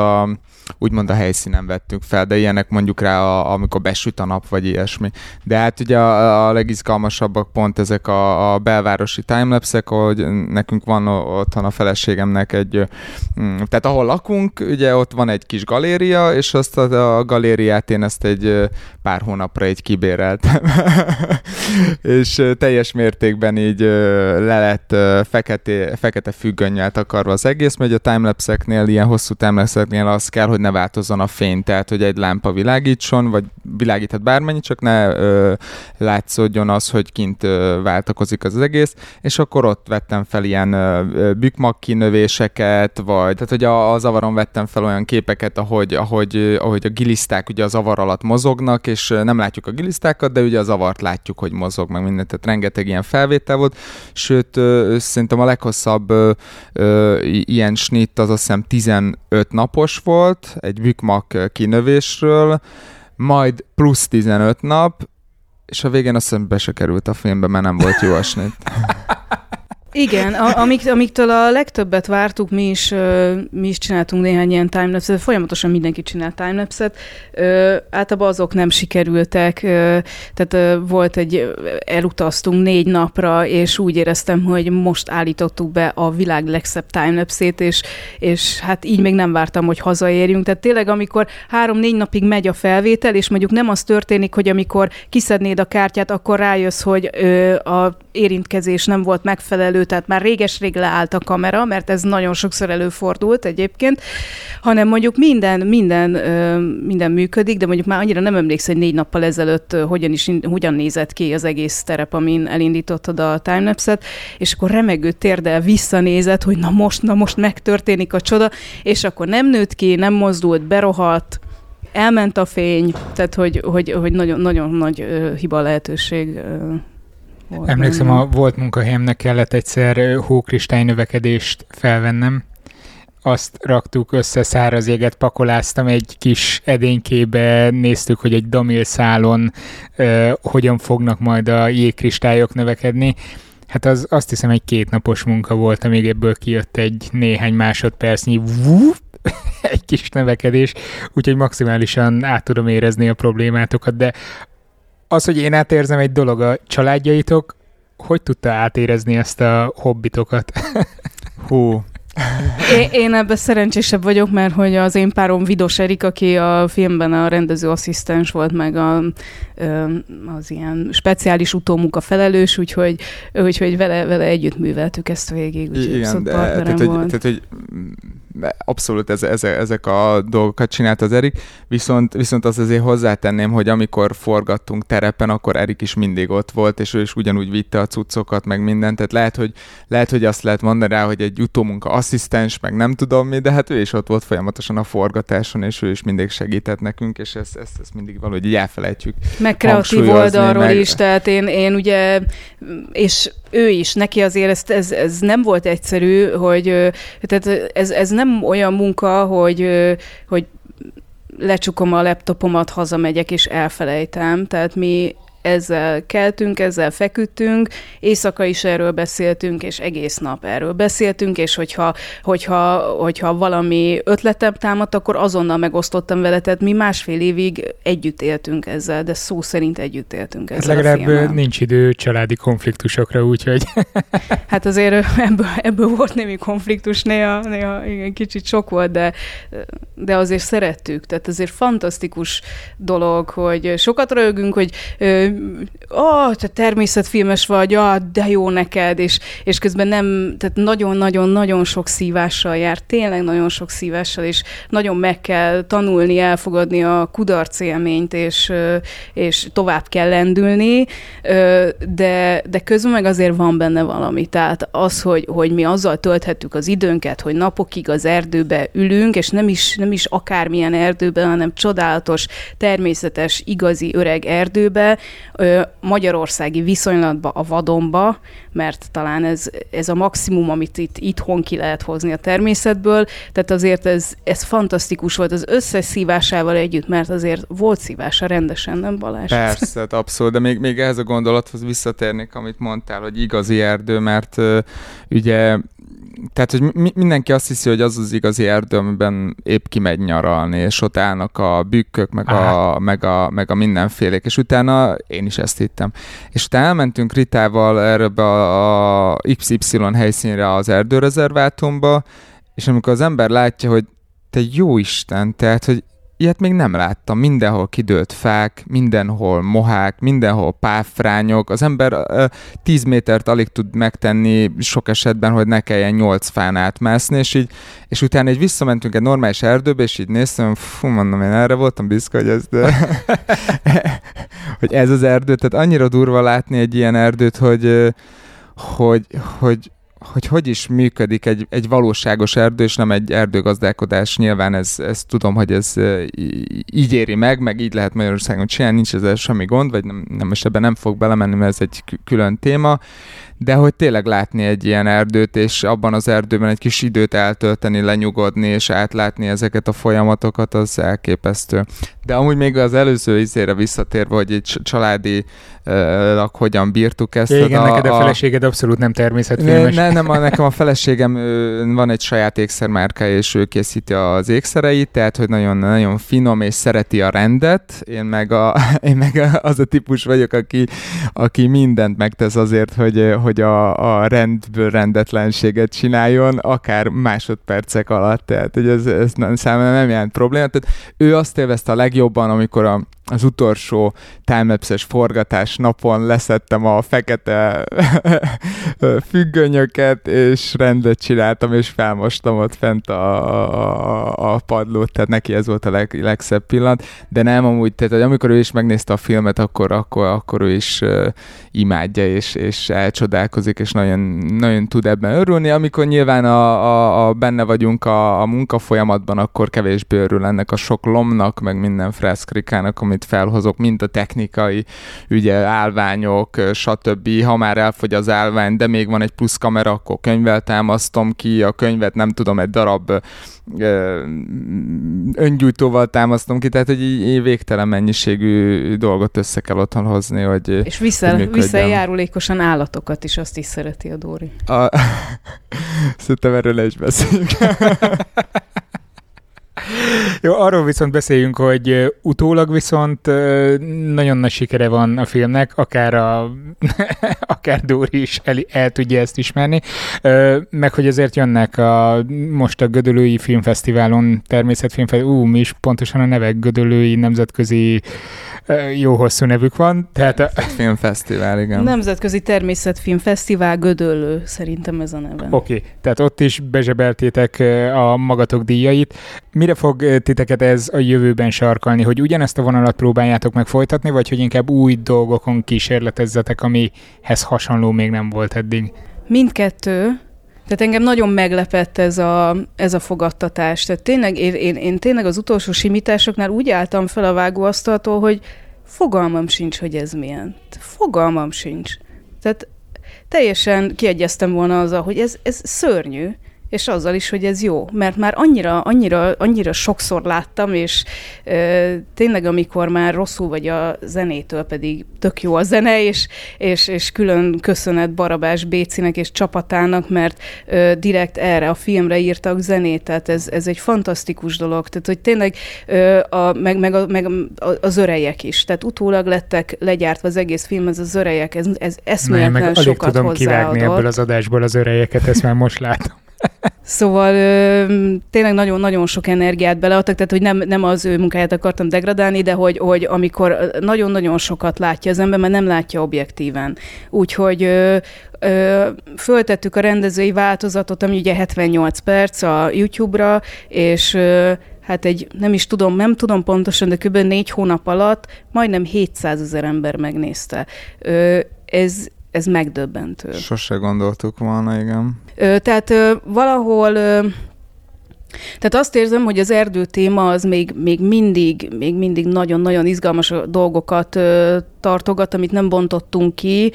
úgymond a helyszínen vettünk fel, de ilyenek mondjuk rá, amikor besüt a nap, vagy ilyesmi. De hát ugye a legizgalmasabbak pont ezek a belvárosi timelapse-ek, hogy nekünk van otthon a feleségemnek egy... Tehát ahol lakunk, ugye ott van egy kis galéria, és azt a galériát én ezt egy pár hónapra így kibéreltem. És teljes mértékben így le lett fekete függönnyel takarva az egész, mert a timelapse-eknél, ilyen hosszú timelapse-eknél az kell, hogy ne változzon a fény, tehát hogy egy lámpa világítson, vagy világíthat bármennyi, csak ne látszódjon az, hogy kint váltakozik az egész, és akkor ott vettem fel ilyen bükmak kinövéseket, vagy tehát hogy az avaron vettem fel olyan képeket, ahogy a giliszták ugye az avar alatt mozognak, és nem látjuk a gilisztákat, de ugye az avart látjuk, hogy mozog, meg mindent, tehát rengeteg ilyen felvétel volt, sőt szerintem a leghosszabb ilyen snitt az azt hiszem 15 napos volt, egy bükmak kinövésről, majd plusz 15 nap, és a végén azt hiszem be se került a filmbe, mert nem volt jó a snit. Igen, amiktől a legtöbbet vártuk, mi is csináltunk néhány ilyen timelapse-et, folyamatosan mindenki csinált timelapse-et, általában azok nem sikerültek, tehát volt elutaztunk 4 napra, és úgy éreztem, hogy most állítottuk be a világ legszebb timelapse-ét, és hát így még nem vártam, hogy hazaérjünk, tehát tényleg amikor 3-4 napig megy a felvétel, és mondjuk nem az történik, hogy amikor kiszednéd a kártyát, akkor rájössz, hogy a érintkezés nem volt megfelelő, tehát már réges-rég leállt a kamera, mert ez nagyon sokszor előfordult egyébként, hanem mondjuk minden működik, de mondjuk már annyira nem emlékszem, hogy 4 nappal ezelőtt hogyan nézett ki az egész terep, amin elindítottad a timelapse-et, és akkor remegő térdel visszanézett, hogy na most megtörténik a csoda, és akkor nem nőtt ki, nem mozdult, berohadt, elment a fény, tehát hogy nagyon, nagyon nagy hiba lehetőség. Emlékszem, a volt munkahelyemnek kellett egyszer hókristály növekedést felvennem. Azt raktuk össze, száraz éget pakoláztam egy kis edénykébe, néztük, hogy egy damilszálon hogyan fognak majd a jégkristályok növekedni. Hát azt hiszem, egy 2 napos munka volt, amíg ebből kijött egy néhány másodpercnyi egy kis növekedés, úgyhogy maximálisan át tudom érezni a problémátokat, de az, hogy én átérzem egy dolog, a családjaitok hogy tudta átérezni ezt a hobbitokat? Hú. Én ebben szerencsésebb vagyok, mert hogy az én párom Vidos Erik, aki a filmben a rendezőasszisztens volt, meg az ilyen speciális utómunka felelős, úgyhogy vele együtt műveltük ezt végig, úgyhogy igen, de, tehát, hogy abszolút ezek a dolgokat csinált az Erik, viszont azt azért hozzátenném, hogy amikor forgattunk terepen, akkor Erik is mindig ott volt, és ő is ugyanúgy vitte a cuccokat, meg mindent, tehát lehet, hogy azt lehet mondani rá, hogy egy utómunka asszisztens, meg nem tudom mi, de hát ő is ott volt folyamatosan a forgatáson, és ő is mindig segített nekünk, és ezt mindig valahogy így elfelejtjük. Meg kreatív oldalról is, tehát én ugye, és ő is, neki azért ez nem volt egyszerű, hogy tehát ez nem olyan munka, hogy lecsukom a laptopomat, hazamegyek és elfelejtem, tehát mi ezzel keltünk, ezzel feküdtünk, éjszaka is erről beszéltünk, és egész nap erről beszéltünk, és hogyha valami ötletem támadt, akkor azonnal megosztottam vele, tehát mi 1,5 évig együtt éltünk ezzel, de szó szerint együtt éltünk ezzel. Hát legalább nincs idő családi konfliktusokra, úgyhogy... Hát azért ebből volt némi konfliktus, néha igen, kicsit sok volt, de azért szerettük, tehát azért fantasztikus dolog, hogy sokat röhögünk, hogy te természetfilmes vagy, de jó neked, és közben nem, tehát nagyon-nagyon-nagyon sok szívással jár, tényleg nagyon sok szívással, és nagyon meg kell tanulni, elfogadni a kudarc élményt, és tovább kell lendülni, de közben meg azért van benne valami, tehát az, hogy mi azzal tölthetjük az időnket, hogy napokig az erdőbe ülünk, és nem is akármilyen erdőben, hanem csodálatos, természetes, igazi, öreg erdőbe, magyarországi viszonylatba, a vadonba, mert talán ez a maximum, amit itthon ki lehet hozni a természetből, tehát azért ez fantasztikus volt az összes szívásával együtt, mert azért volt szívása rendesen, nem Balázs? Persze, abszolút, de még ehhez a gondolathoz visszatérnék, amit mondtál, hogy igazi erdő, mert ugye tehát, hogy mindenki azt hiszi, hogy az az igazi erdő, amiben épp kimegy nyaralni, és ott állnak a bükkök, meg a mindenfélék, és utána én is ezt hittem. És utána elmentünk Ritával erre a XY helyszínre, az erdőrezervátumba, és amikor az ember látja, hogy te jó Isten, tehát, hogy ilyet még nem láttam. Mindenhol kidőlt fák, mindenhol mohák, mindenhol páfrányok. Az ember 10 métert alig tud megtenni sok esetben, hogy ne kelljen 8 fán átmászni, és utána így visszamentünk egy normális erdőbe, és így néztem, mondom, én erre voltam büszke, hogy hogy ez az erdő. Tehát annyira durva látni egy ilyen erdőt, hogy is működik egy valóságos erdő, és nem egy erdőgazdálkodás. Nyilván ez tudom, hogy ez így éri meg így lehet Magyarországon csinálni, nincs ezzel semmi gond, vagy nem, és ebben nem fog belemenni, mert ez egy külön téma, de hogy tényleg látni egy ilyen erdőt, és abban az erdőben egy kis időt eltölteni, lenyugodni, és átlátni ezeket a folyamatokat, az elképesztő. De amúgy még az előző izére visszatérve, hogy egy családi hogyan bírtuk ezt. Ja, igen, neked a feleséged abszolút nem természetfilmes. Nekem a feleségem van egy saját ékszermárkája, és ő készíti az ékszereit, tehát hogy nagyon-nagyon finom, és szereti a rendet. Én meg az a típus vagyok, aki mindent megtesz azért, hogy a rendből rendetlenséget csináljon, akár másodpercek alatt. Tehát hogy ez számomra nem jelent problémát. Tehát ő azt élvezte a legjobban, amikor az utolsó timelapse-es forgatás napon leszettem a fekete függönyöket, és rendet csináltam, és felmostam ott fent a padlót, tehát neki ez volt a legszebb pillanat, de nem amúgy, tehát hogy amikor ő is megnézte a filmet, akkor ő is imádja, és elcsodálkozik, és nagyon, nagyon tud ebben örülni, amikor nyilván benne vagyunk a munkafolyamatban, akkor kevésbé örül ennek a sok lomnak, meg minden freszkrikának, amit felhozok, mint a technikai, ugye állványok, stb. Ha már elfogy az állvány, de még van egy plusz kamera, akkor könyvvel támasztom ki, a könyvet nem tudom, egy darab öngyújtóval támasztom ki, tehát hogy így végtelen mennyiségű dolgot össze kell otthon hozni, hogy és visszajárulékosan állatokat is, azt is szereti a Dóri. Szerintem erről le is beszéljünk. Jó, arról viszont beszéljünk, hogy utólag viszont nagyon nagy sikere van a filmnek, akár Dóri is el tudja ezt ismerni, meg hogy azért jönnek most a Gödöllői Filmfesztiválon, természetfilmfesztiválon, mi is pontosan a nevek, Gödöllői Nemzetközi, jó hosszú nevük van. Tehát a Filmfesztivál, igen. Nemzetközi Természetfilmfesztivál Gödöllő, szerintem ez a neve. Oké, tehát ott is bezsebeltétek a magatok díjait. Mire fog titeket ez a jövőben sarkalni, hogy ugyanezt a vonalat próbáljátok meg folytatni, vagy hogy inkább új dolgokon kísérletezzetek, amihez hasonló még nem volt eddig? Mindkettő. Tehát engem nagyon meglepett ez a fogadtatás. Tehát tényleg, én tényleg az utolsó simításoknál úgy álltam fel a vágóasztaltól, hogy fogalmam sincs, hogy ez milyen. Fogalmam sincs. Tehát teljesen kiegyeztem volna azzal, hogy ez szörnyű, és azzal is, hogy ez jó. Mert már annyira sokszor láttam, és tényleg amikor már rosszul vagy a zenétől, pedig tök jó a zene, és külön köszönet Barabás Bécinek és csapatának, mert direkt erre a filmre írtak zenét, tehát ez egy fantasztikus dolog. Tehát, hogy tényleg az örejek is. Tehát utólag lettek legyártva az egész film, ez az örejek, ez eszméletlen sokat hozzáadott. Alig tudom kivágni ebből az adásból az örejeket, ezt már most látom. Szóval tényleg nagyon-nagyon sok energiát beleadtak, tehát hogy nem az ő munkáját akartam degradálni, de hogy amikor nagyon-nagyon sokat látja az ember, mert nem látja objektíven. Úgyhogy föltettük a rendezői változatot, ami ugye 78 perc a YouTube-ra, és hát nem tudom pontosan, de kb. 4 hónap alatt majdnem 700 000 ember megnézte. Ez megdöbbentő. Sose gondoltuk volna, igen. Tehát azt érzem, hogy az erdő téma az még mindig nagyon-nagyon izgalmas dolgokat tartogat, amit nem bontottunk ki.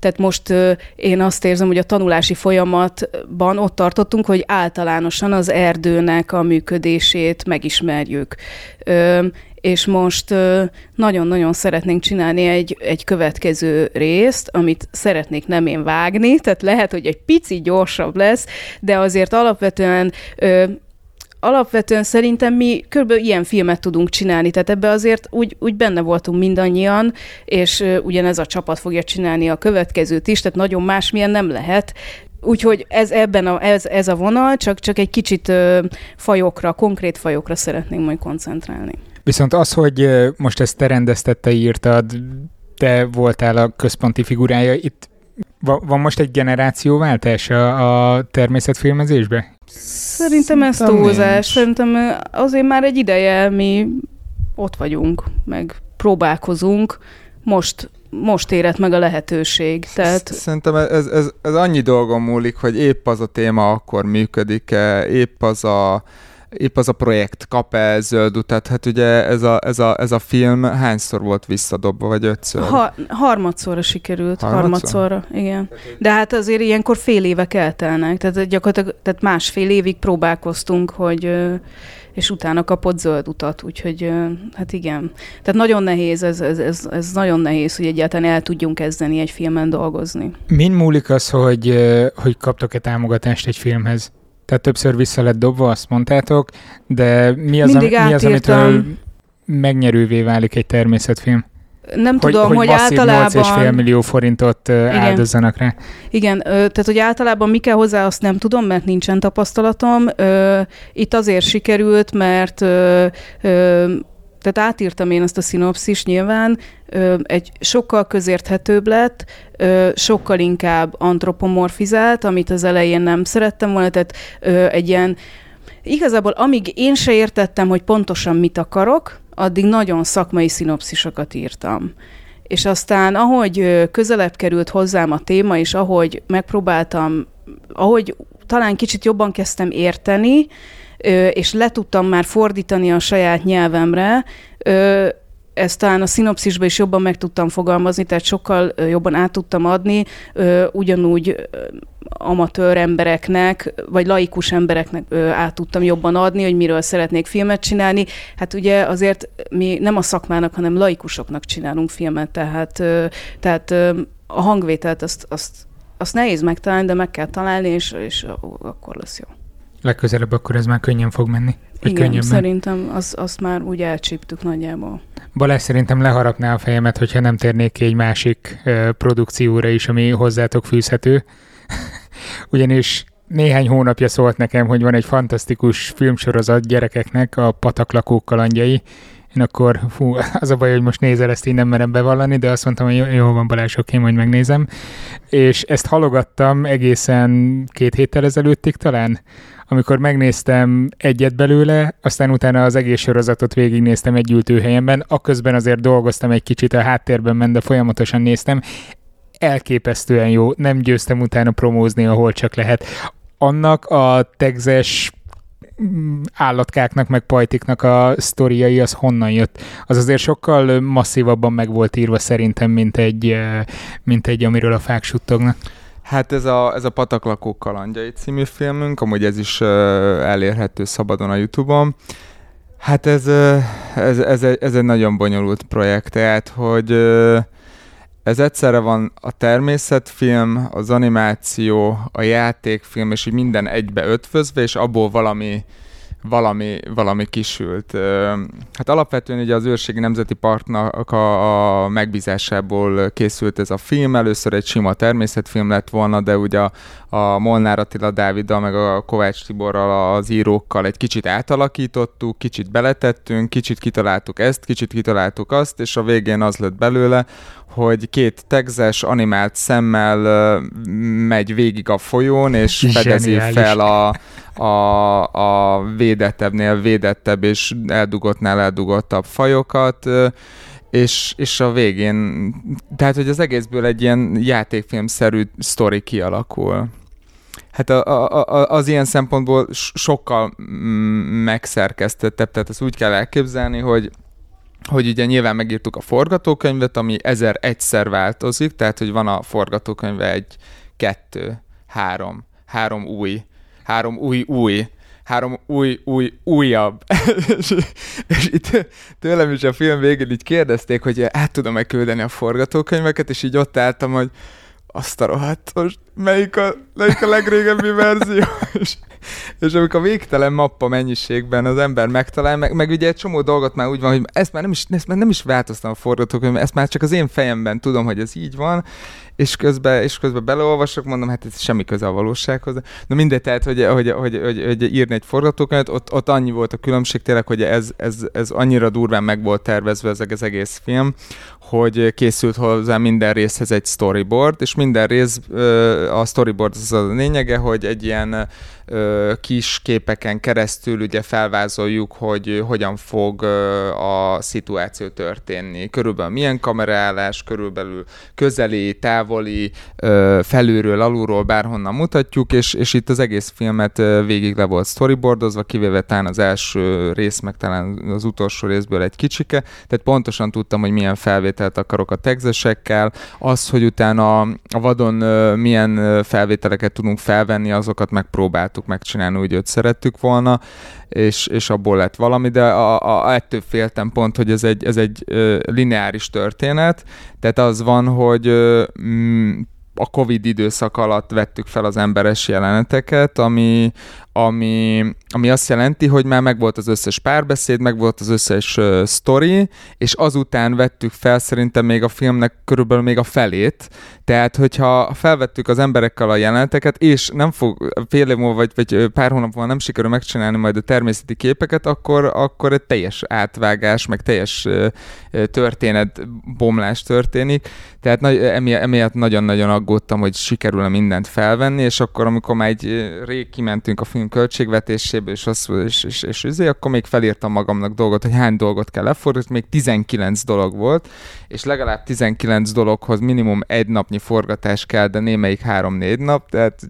Tehát most én azt érzem, hogy a tanulási folyamatban ott tartottunk, hogy általánosan az erdőnek a működését megismerjük. És most nagyon-nagyon szeretnénk csinálni egy következő részt, amit szeretnék nem én vágni, tehát lehet, hogy egy pici gyorsabb lesz, de azért alapvetően szerintem mi körülbelül ilyen filmet tudunk csinálni, tehát ebbe azért úgy benne voltunk mindannyian, és ugyanez a csapat fogja csinálni a következőt is, tehát nagyon másmilyen nem lehet. Úgyhogy ez a vonal, csak egy kicsit fajokra, konkrét fajokra szeretnénk majd koncentrálni. Viszont az, hogy most ezt te rendezted, te írtad, te voltál a központi figurája, itt van most egy generációváltás a természetfilmezésbe? Szerintem ez túlzás. Szerintem azért már egy ideje mi ott vagyunk, meg próbálkozunk, most érett meg a lehetőség. Tehát... Szerintem ez annyi dolgon múlik, hogy épp az a téma akkor működik-e, épp az a projekt kap-e zöld utat? Hát ugye ez a film hányszor volt visszadobva, vagy 5-ször? Harmadszorra sikerült. Harmadszorra, igen. De hát azért ilyenkor fél évek eltelnek. Tehát gyakorlatilag másfél évig próbálkoztunk, hogy... és utána kapott zöld utat, úgyhogy hát igen. Tehát nagyon nehéz, ez nagyon nehéz, hogy egyáltalán el tudjunk kezdeni egy filmen dolgozni. Min múlik az, hogy kaptok-e támogatást egy filmhez? Tehát többször vissza lett dobva, azt mondtátok, de mi az amitől megnyerővé válik egy természetfilm? Nem tudom, hogy általában... 8,5 millió forintot áldozzanak rá. Igen, tehát hogy általában mi kell hozzá, azt nem tudom, mert nincsen tapasztalatom. Itt azért sikerült, mert tehát átírtam én ezt a szinopszist nyilván, egy sokkal közérthetőbb lett, sokkal inkább antropomorfizált, amit az elején nem szerettem volna, tehát egy ilyen, igazából amíg én se értettem, hogy pontosan mit akarok, addig nagyon szakmai szinopszisokat írtam. És aztán ahogy közelebb került hozzám a téma, és ahogy megpróbáltam, ahogy talán kicsit jobban kezdtem érteni, és le tudtam már fordítani a saját nyelvemre, ezt talán a szinopszisban is jobban meg tudtam fogalmazni, tehát sokkal jobban át tudtam adni, ugyanúgy amatőr embereknek, vagy laikus embereknek át tudtam jobban adni, hogy miről szeretnék filmet csinálni. Hát ugye azért mi nem a szakmának, hanem laikusoknak csinálunk filmet, tehát a hangvételt azt nehéz megtalálni, de meg kell találni, és akkor lesz jó. Legközelebb akkor ez már könnyen fog menni. Igen, könnyebben. Szerintem azt már úgy elcsíptük nagyjából. Balázs, szerintem leharapná a fejemet, hogyha nem térnék ki egy másik produkcióra is, ami hozzátok fűzhető. Ugyanis néhány hónapja szólt nekem, hogy van egy fantasztikus filmsorozat gyerekeknek, a Pataklakók Kalandjai. Én akkor, az a baj, hogy most nézel, ezt így nem merem bevallani, de azt mondtam, hogy jó van Balázs, oké, majd megnézem. És ezt halogattam egészen 2 héttel ezelőttig talán, amikor megnéztem egyet belőle, aztán utána az egész sorozatot végignéztem egy ültőhelyemben, aközben azért dolgoztam egy kicsit a háttérben ment, de folyamatosan néztem. Elképesztően jó, nem győztem utána promózni, ahol csak lehet. Annak a texes állatkáknak, meg pajtiknak a sztoriai, az honnan jött? Az azért sokkal masszívabban meg volt írva szerintem, mint egy Amiről a fák suttognak. Hát ez a Pataklakók Kalandjai című filmünk, amúgy ez is elérhető szabadon a YouTube-on. Hát ez egy nagyon bonyolult projekt, tehát hogy ez egyszerre van a természetfilm, az animáció, a játékfilm, és így minden egybe ötvözve, és abból valami valami kisült. Hát alapvetően ugye az Őrségi Nemzeti Parknak a megbízásából készült ez a film. Először egy sima természetfilm lett volna, de ugye a Molnár Attila Dáviddal, meg a Kovács Tiborral, az írókkal egy kicsit átalakítottuk, kicsit beletettünk, kicsit kitaláltuk ezt, kicsit kitaláltuk azt, és a végén az lett belőle, hogy két tegzes animált szemmel megy végig a folyón, és fedezi fel a védettebbnél védettebb és eldugottnál eldugottabb fajokat, és a végén, tehát hogy az egészből egy ilyen játékfilmszerű sztori kialakul. Hát az ilyen szempontból sokkal megszerkesztettebb, tehát ezt úgy kell elképzelni, hogy ugye nyilván megírtuk a forgatókönyvet, ami 1001-szer változik, tehát hogy van a forgatókönyve 3 újabb. és itt tőlem is a film végén így kérdezték, hogy át tudom-e küldeni a forgatókönyveket, és így ott álltam, hogy azt a rohadt, most melyik a legrégebbi verzió? És amikor végtelen mappa mennyiségben az ember megtalál, meg ugye egy csomó dolgot már úgy van, hogy ezt már nem is változtam a forgatókönyvben, ezt már csak az én fejemben tudom, hogy ez így van, és közben beleolvasok, mondom, hát ez semmi köze a valósághoz. Na mindegy, tehát, hogy írni egy forgatókönyvet, ott annyi volt a különbség tényleg, hogy ez annyira durván meg volt tervezve ez az egész film, hogy készült hozzá minden részhez egy storyboard, és minden rész, a storyboard az a lényege, hogy egy ilyen kis képeken keresztül ugye felvázoljuk, hogy hogyan fog a szituáció történni. Körülbelül milyen kameraállás, körülbelül közeli, távoli, felülről, alulról, bárhonnan mutatjuk, és itt az egész filmet végig le volt storyboardozva, kivéve talán az első rész, meg talán az utolsó részből egy kicsike, tehát pontosan tudtam, hogy milyen felvételt akarok a tegzesekkel, az, hogy utána a vadon milyen felvételeket tudunk felvenni, azokat megpróbáltuk megcsinálni, úgy őt szerettük volna, és abból lett valami, de ettől féltem pont, hogy ez egy lineáris történet, tehát az van, hogy a Covid időszak alatt vettük fel az emberes jeleneteket, ami azt jelenti, hogy már megvolt az összes párbeszéd, megvolt az összes sztori, és azután vettük fel szerintem még a filmnek körülbelül még a felét. Tehát, hogyha felvettük az emberekkel a jeleneteket, és nem fog fél év múlva, vagy pár hónap múlva nem sikerül megcsinálni majd a természeti képeket, akkor egy teljes átvágás, meg teljes történetbomlás történik. Tehát emiatt nagyon-nagyon aggódtam, hogy sikerül-e mindent felvenni, és akkor, amikor már egy rég kimentünk a film költségvetéséből, és akkor még felírtam magamnak dolgot, hogy hány dolgot kell lefordítani, még 19 dolog volt, és legalább 19 dologhoz minimum egy napnyi forgatás kell, de némelyik 3-4 nap, tehát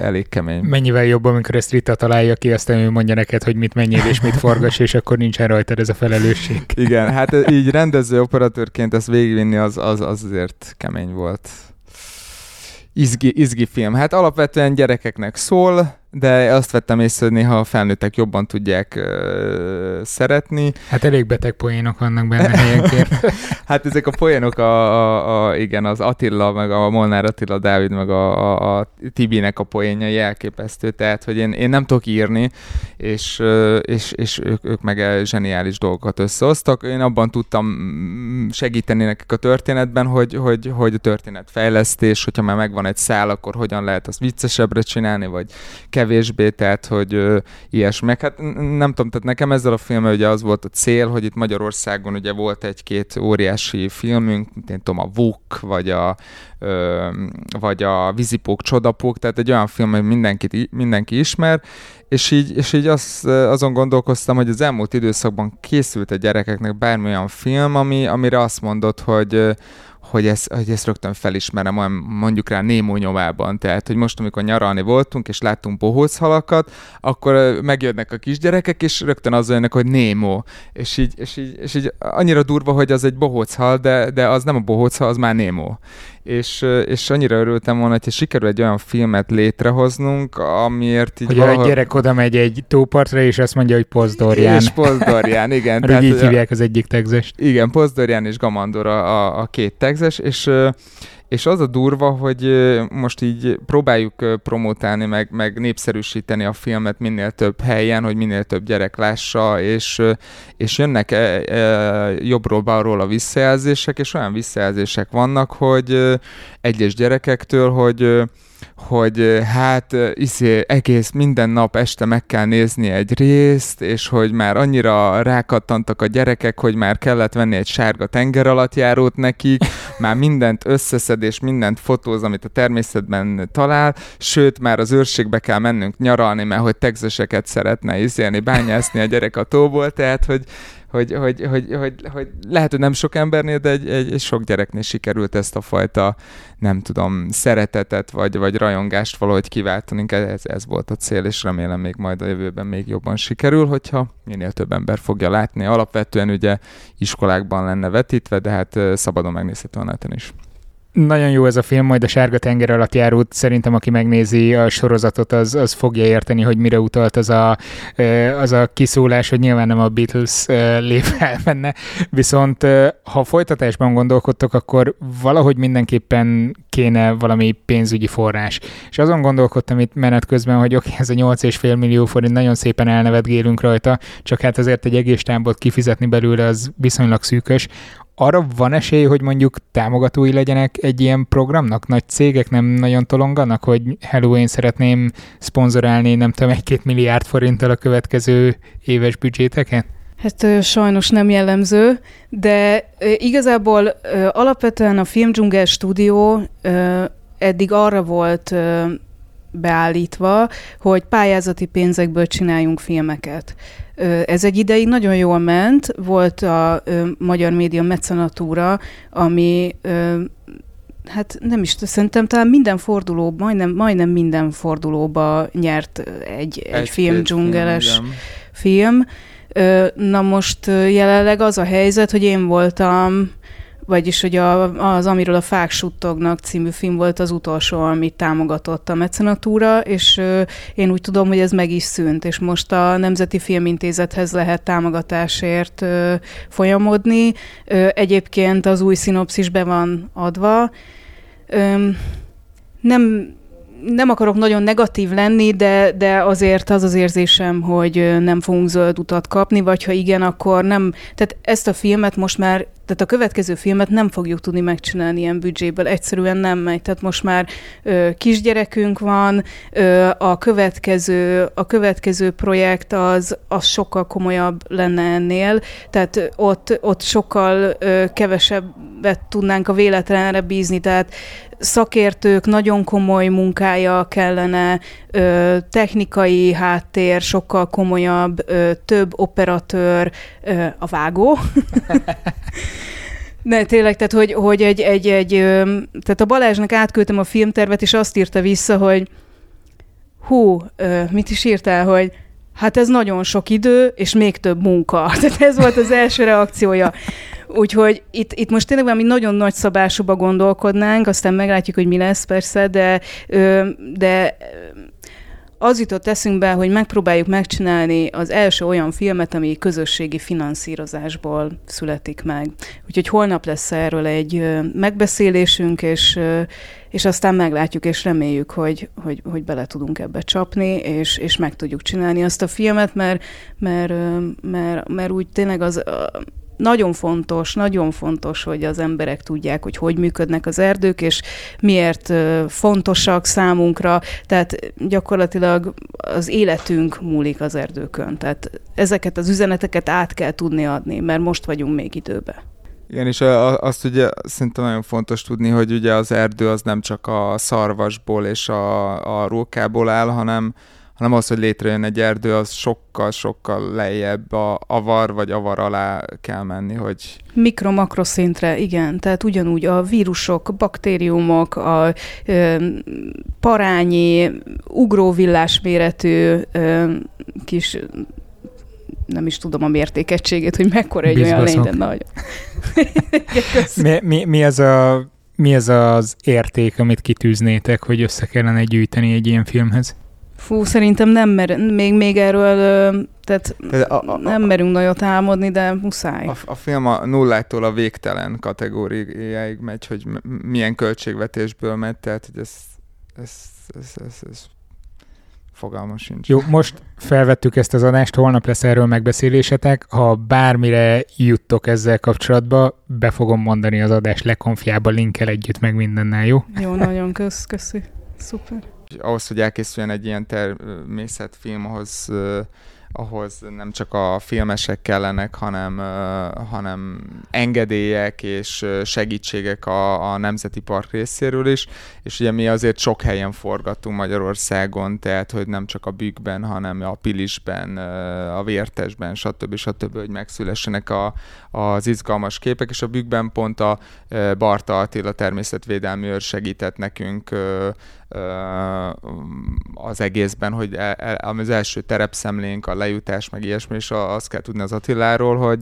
elég kemény. Mennyivel jobb, amikor ezt Rita találja ki, aztán ő mondja neked, hogy mit menjél és mit forgass, és akkor nincsen rajtad ez a felelősség. Igen, hát így rendező operatőrként ezt végigvinni az azért kemény volt. Izgi film. Hát alapvetően gyerekeknek szól, de azt vettem észre, hogy néha a felnőttek jobban tudják szeretni. Hát elég beteg poénok vannak benne helyenként. Hát ezek a poénok igen, az Attila, meg a Molnár Attila Dávid, meg a Tibinek a poénjai elképesztő, tehát hogy én nem tudok írni, és ők meg zseniális dolgokat összehoztak. Én abban tudtam segíteni nekik a történetben, hogy a történetfejlesztés, hogyha már megvan egy szál, akkor hogyan lehet azt viccesebbre csinálni, vagy kevésbé, tehát hogy ilyesmek. Hát nem tudom, tehát nekem ezzel a filmmel ugye az volt a cél, hogy itt Magyarországon ugye volt egy-két óriási filmünk, nem tudom, a Vuk, vagy a Vízipók, Csodapók, tehát egy olyan film, hogy mindenki ismer, és így azon gondolkoztam, hogy az elmúlt időszakban készült a gyerekeknek bármilyen film, amire azt mondod, hogy ezt rögtön felismerem, mondjuk rá Némó nyomában. Tehát, hogy most, amikor nyaralni voltunk, és láttunk bohóchalakat, akkor megjönnek a kisgyerekek, és rögtön azzal jönnek, hogy Némó. És így annyira durva, hogy az egy bohóchal, de az nem a bohóchal, az már Némó. És annyira örültem volna, hogy sikerül egy olyan filmet létrehoznunk, amiért így hogy valahogy... egy gyerek oda megy egy tópartra, és azt mondja, hogy Pozdorján. És Pozdorján, igen. Arra így hívják az egyik tegzest. Igen, Pozdorján és Gamandor a két tegzes, és És az a durva, hogy most így próbáljuk promotálni, meg népszerűsíteni a filmet minél több helyen, hogy minél több gyerek lássa, és jönnek jobbról-balról a visszajelzések, és olyan visszajelzések vannak, hogy egyes gyerekektől, hogy hát egész minden nap este meg kell nézni egy részt, és hogy már annyira rákattantak a gyerekek, hogy már kellett venni egy sárga tengeralattjárót nekik, már mindent összeszed és mindent fotóz, amit a természetben talál, sőt, már az őrségbe kell mennünk nyaralni, mert hogy tegzeseket szeretne bányászni a gyerek a tóból, tehát hogy lehet, hogy nem sok embernél, de egy sok gyereknél sikerült ezt a fajta, nem tudom, szeretetet vagy rajongást valahogy kiváltani. Ez volt a cél, és remélem még majd a jövőben még jobban sikerül, hogyha minél több ember fogja látni. Alapvetően ugye iskolákban lenne vetítve, de hát szabadon megnézhető a neten is. Nagyon jó ez a film, majd a sárga tenger alatt járult. Szerintem, aki megnézi a sorozatot, az fogja érteni, hogy mire utalt az a kiszólás, hogy nyilván nem a Beatles lép el benne. Viszont ha folytatásban gondolkodtok, akkor valahogy mindenképpen kéne valami pénzügyi forrás. És azon gondolkodtam itt menet közben, hogy oké, ez a 8,5 millió forint, nagyon szépen elnevetgélünk rajta, csak hát azért egy egész tábort kifizetni belőle, az viszonylag szűkös. Arra van esély, hogy mondjuk támogatói legyenek egy ilyen programnak? Nagy cégek nem nagyon tolonganak, hogy hello, én szeretném szponzorálni, nem tudom, 1-2 milliárd forinttal a következő éves büdzséteket? Hát sajnos nem jellemző, de igazából alapvetően a Film Dsungel stúdió eddig arra volt beállítva, hogy pályázati pénzekből csináljunk filmeket. Ez egy ideig nagyon jól ment, volt a Magyar Média Mecenatúra, ami hát nem is, szerintem talán minden fordulóban, majdnem minden fordulóban nyert egy Film Dzsungeles film. Na most jelenleg az a helyzet, hogy én voltam, vagyis hogy az Amiről a fák suttognak című film volt az utolsó, amit támogatott a mecenatúra, és én úgy tudom, hogy ez meg is szűnt, és most a Nemzeti Filmintézethez lehet támogatásért folyamodni. Egyébként az új szinopszis be van adva. Nem akarok nagyon negatív lenni, de azért az érzésem, hogy nem fogunk zöld utat kapni, vagy ha igen, akkor nem. Tehát ezt a filmet most már, tehát a következő filmet nem fogjuk tudni megcsinálni ilyen büdzséből. Egyszerűen nem megy. Tehát most már kisgyerekünk van, a következő projekt az sokkal komolyabb lenne ennél. Tehát ott sokkal kevesebbet tudnánk a véletlenre bízni. Tehát szakértők, nagyon komoly munkája kellene, technikai háttér, sokkal komolyabb, több operatőr, a vágó. Ne, tényleg, tehát hogy tehát a Balázsnak átküldtem a filmtervet, és azt írta vissza, hogy mit is írtál, hogy hát ez nagyon sok idő, és még több munka. Tehát ez volt az első reakciója. Úgyhogy itt most tényleg valami nagyon nagy szabásúba gondolkodnánk, aztán meglátjuk, hogy mi lesz persze, de az jutott eszünkbe, hogy megpróbáljuk megcsinálni az első olyan filmet, ami közösségi finanszírozásból születik meg. Úgyhogy holnap lesz erről egy megbeszélésünk, és aztán meglátjuk, és reméljük, hogy bele tudunk ebbe csapni, és meg tudjuk csinálni azt a filmet, mert úgy tényleg az... Nagyon fontos, hogy az emberek tudják, hogy működnek az erdők, és miért fontosak számunkra. Tehát gyakorlatilag az életünk múlik az erdőkön. Tehát ezeket az üzeneteket át kell tudni adni, mert most vagyunk még időben. Igen, és azt ugye szerintem nagyon fontos tudni, hogy ugye az erdő az nem csak a szarvasból és a rókából áll, hanem az, hogy létrejön egy erdő, az sokkal-sokkal lejjebb a avar vagy avar alá kell menni, hogy... Mikro-makroszintre, igen. Tehát ugyanúgy a vírusok, baktériumok, a parányi, ugróvillás méretű kis... nem is tudom a mértékegységét, hogy mekkora egy olyan lény, de nagy. Mi az az érték, amit kitűznétek, hogy össze kellene gyűjteni egy ilyen filmhez? Fú, szerintem nem még erről tehát nem merünk nagyot álmodni, de muszáj. A film a nullától a végtelen kategóriáig megy, hogy milyen költségvetésből megy, tehát hogy ez fogalma sincs. Jó, most felvettük ezt az adást, holnap lesz erről megbeszélésetek. Ha bármire juttok ezzel kapcsolatban, be fogom mondani az adás lekonfjába, linkkel együtt, meg mindennel, jó? Jó, nagyon köszi. Szuper. Ahhoz, hogy elkészüljön egy ilyen természetfilm, ahhoz nem csak a filmesek kellenek, hanem engedélyek és segítségek a Nemzeti Park részéről is, és ugye mi azért sok helyen forgatunk Magyarországon, tehát hogy nem csak a Bükkben, hanem a Pilisben, a Vértesben, stb., hogy megszülessenek az izgalmas képek, és a Bükkben pont a Barta Attila természetvédelmi őr segített nekünk az egészben, hogy az első terepszemlénk, a lejutás, meg ilyesmi, és azt kell tudni az Attiláról,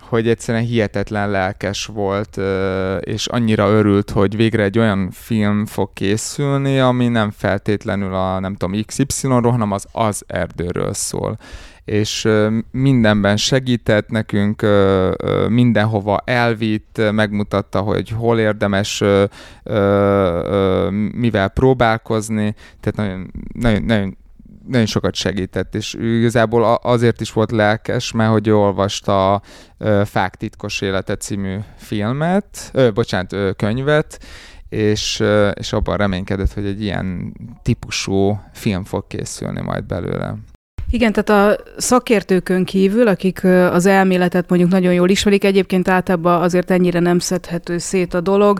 hogy egyszerűen hihetetlen lelkes volt, és annyira örült, hogy végre egy olyan film fog készülni, ami nem feltétlenül a nem tudom XY-ról, hanem az erdőről szól. És mindenben segített nekünk, mindenhova elvitt, megmutatta, hogy hol érdemes mivel próbálkozni, tehát nagyon sokat segített, és igazából azért is volt lelkes, mert hogy ő olvasta a Fák Titkos Élete című könyvet, és abban reménykedett, hogy egy ilyen típusú film fog készülni majd belőle. Igen, tehát a szakértőkön kívül, akik az elméletet mondjuk nagyon jól ismerik, egyébként általában azért ennyire nem szedhető szét a dolog,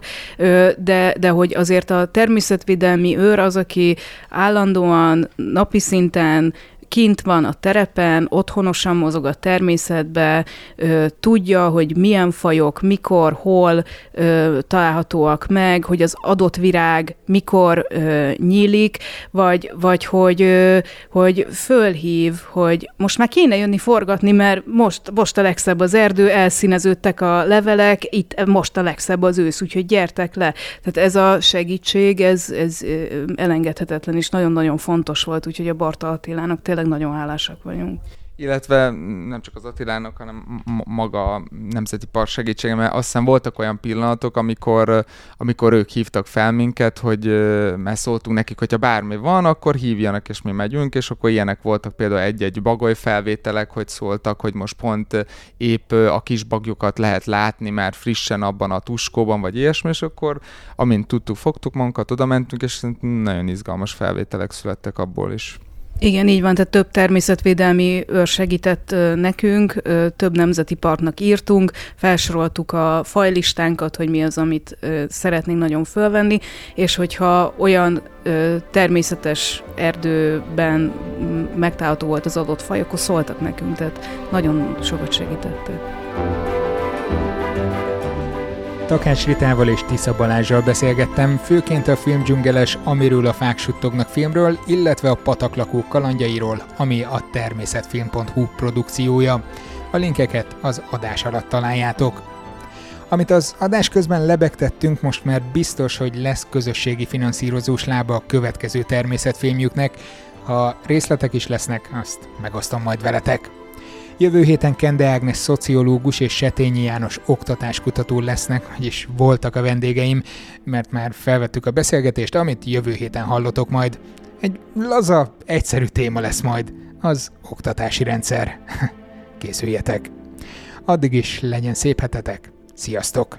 de hogy azért a természetvédelmi őr az, aki állandóan, napi szinten kint van a terepen, otthonosan mozog a természetbe, tudja, hogy milyen fajok, mikor, hol találhatóak meg, hogy az adott virág mikor nyílik, vagy hogy fölhív, hogy most már kéne jönni forgatni, mert most a legszebb az erdő, elszíneződtek a levelek, itt most a legszebb az ősz, úgyhogy gyertek le. Tehát ez a segítség, ez elengedhetetlen, és nagyon-nagyon fontos volt, úgyhogy a Barta Attilának tényleg nagyon hálásak vagyunk. Illetve nem csak az Attilának, hanem maga a Nemzeti Park segítsége, mert azt hiszem voltak olyan pillanatok, amikor ők hívtak fel minket, hogy mert szóltunk nekik, hogyha bármi van, akkor hívjanak, és mi megyünk, és akkor ilyenek voltak például egy-egy bagoly felvételek, hogy szóltak, hogy most pont épp a kis bagyokat lehet látni már frissen abban a tuskóban, vagy ilyesmi, és akkor amint tudtuk, fogtuk magunkat, oda mentünk, és nagyon izgalmas felvételek születtek abból is. Igen, így van, tehát több természetvédelmi őr segített nekünk, több nemzeti parknak írtunk, felsoroltuk a fajlistánkat, hogy mi az, amit szeretnénk nagyon fölvenni, és hogyha olyan természetes erdőben megtalálható volt az adott faj, akkor szóltak nekünk, tehát nagyon sokat segítettek. Takács Ritával és Tisza Balázsral beszélgettem, főként a Film Dzsungeles Amiről a fák suttognak filmről, illetve a Pataklakók kalandjairól, ami a természetfilm.hu produkciója. A linkeket az adás alatt találjátok. Amit az adás közben lebegtettünk, most már biztos, hogy lesz közösségi finanszírozós lába a következő természetfilmjüknek. Ha részletek is lesznek, azt megosztom majd veletek. Jövő héten Kende Ágnes szociológus és Setényi János oktatáskutató lesznek, vagyis voltak a vendégeim, mert már felvettük a beszélgetést, amit jövő héten hallotok majd. Egy laza, egyszerű téma lesz majd, az oktatási rendszer. Készüljetek! Addig is legyen szép hetetek! Sziasztok!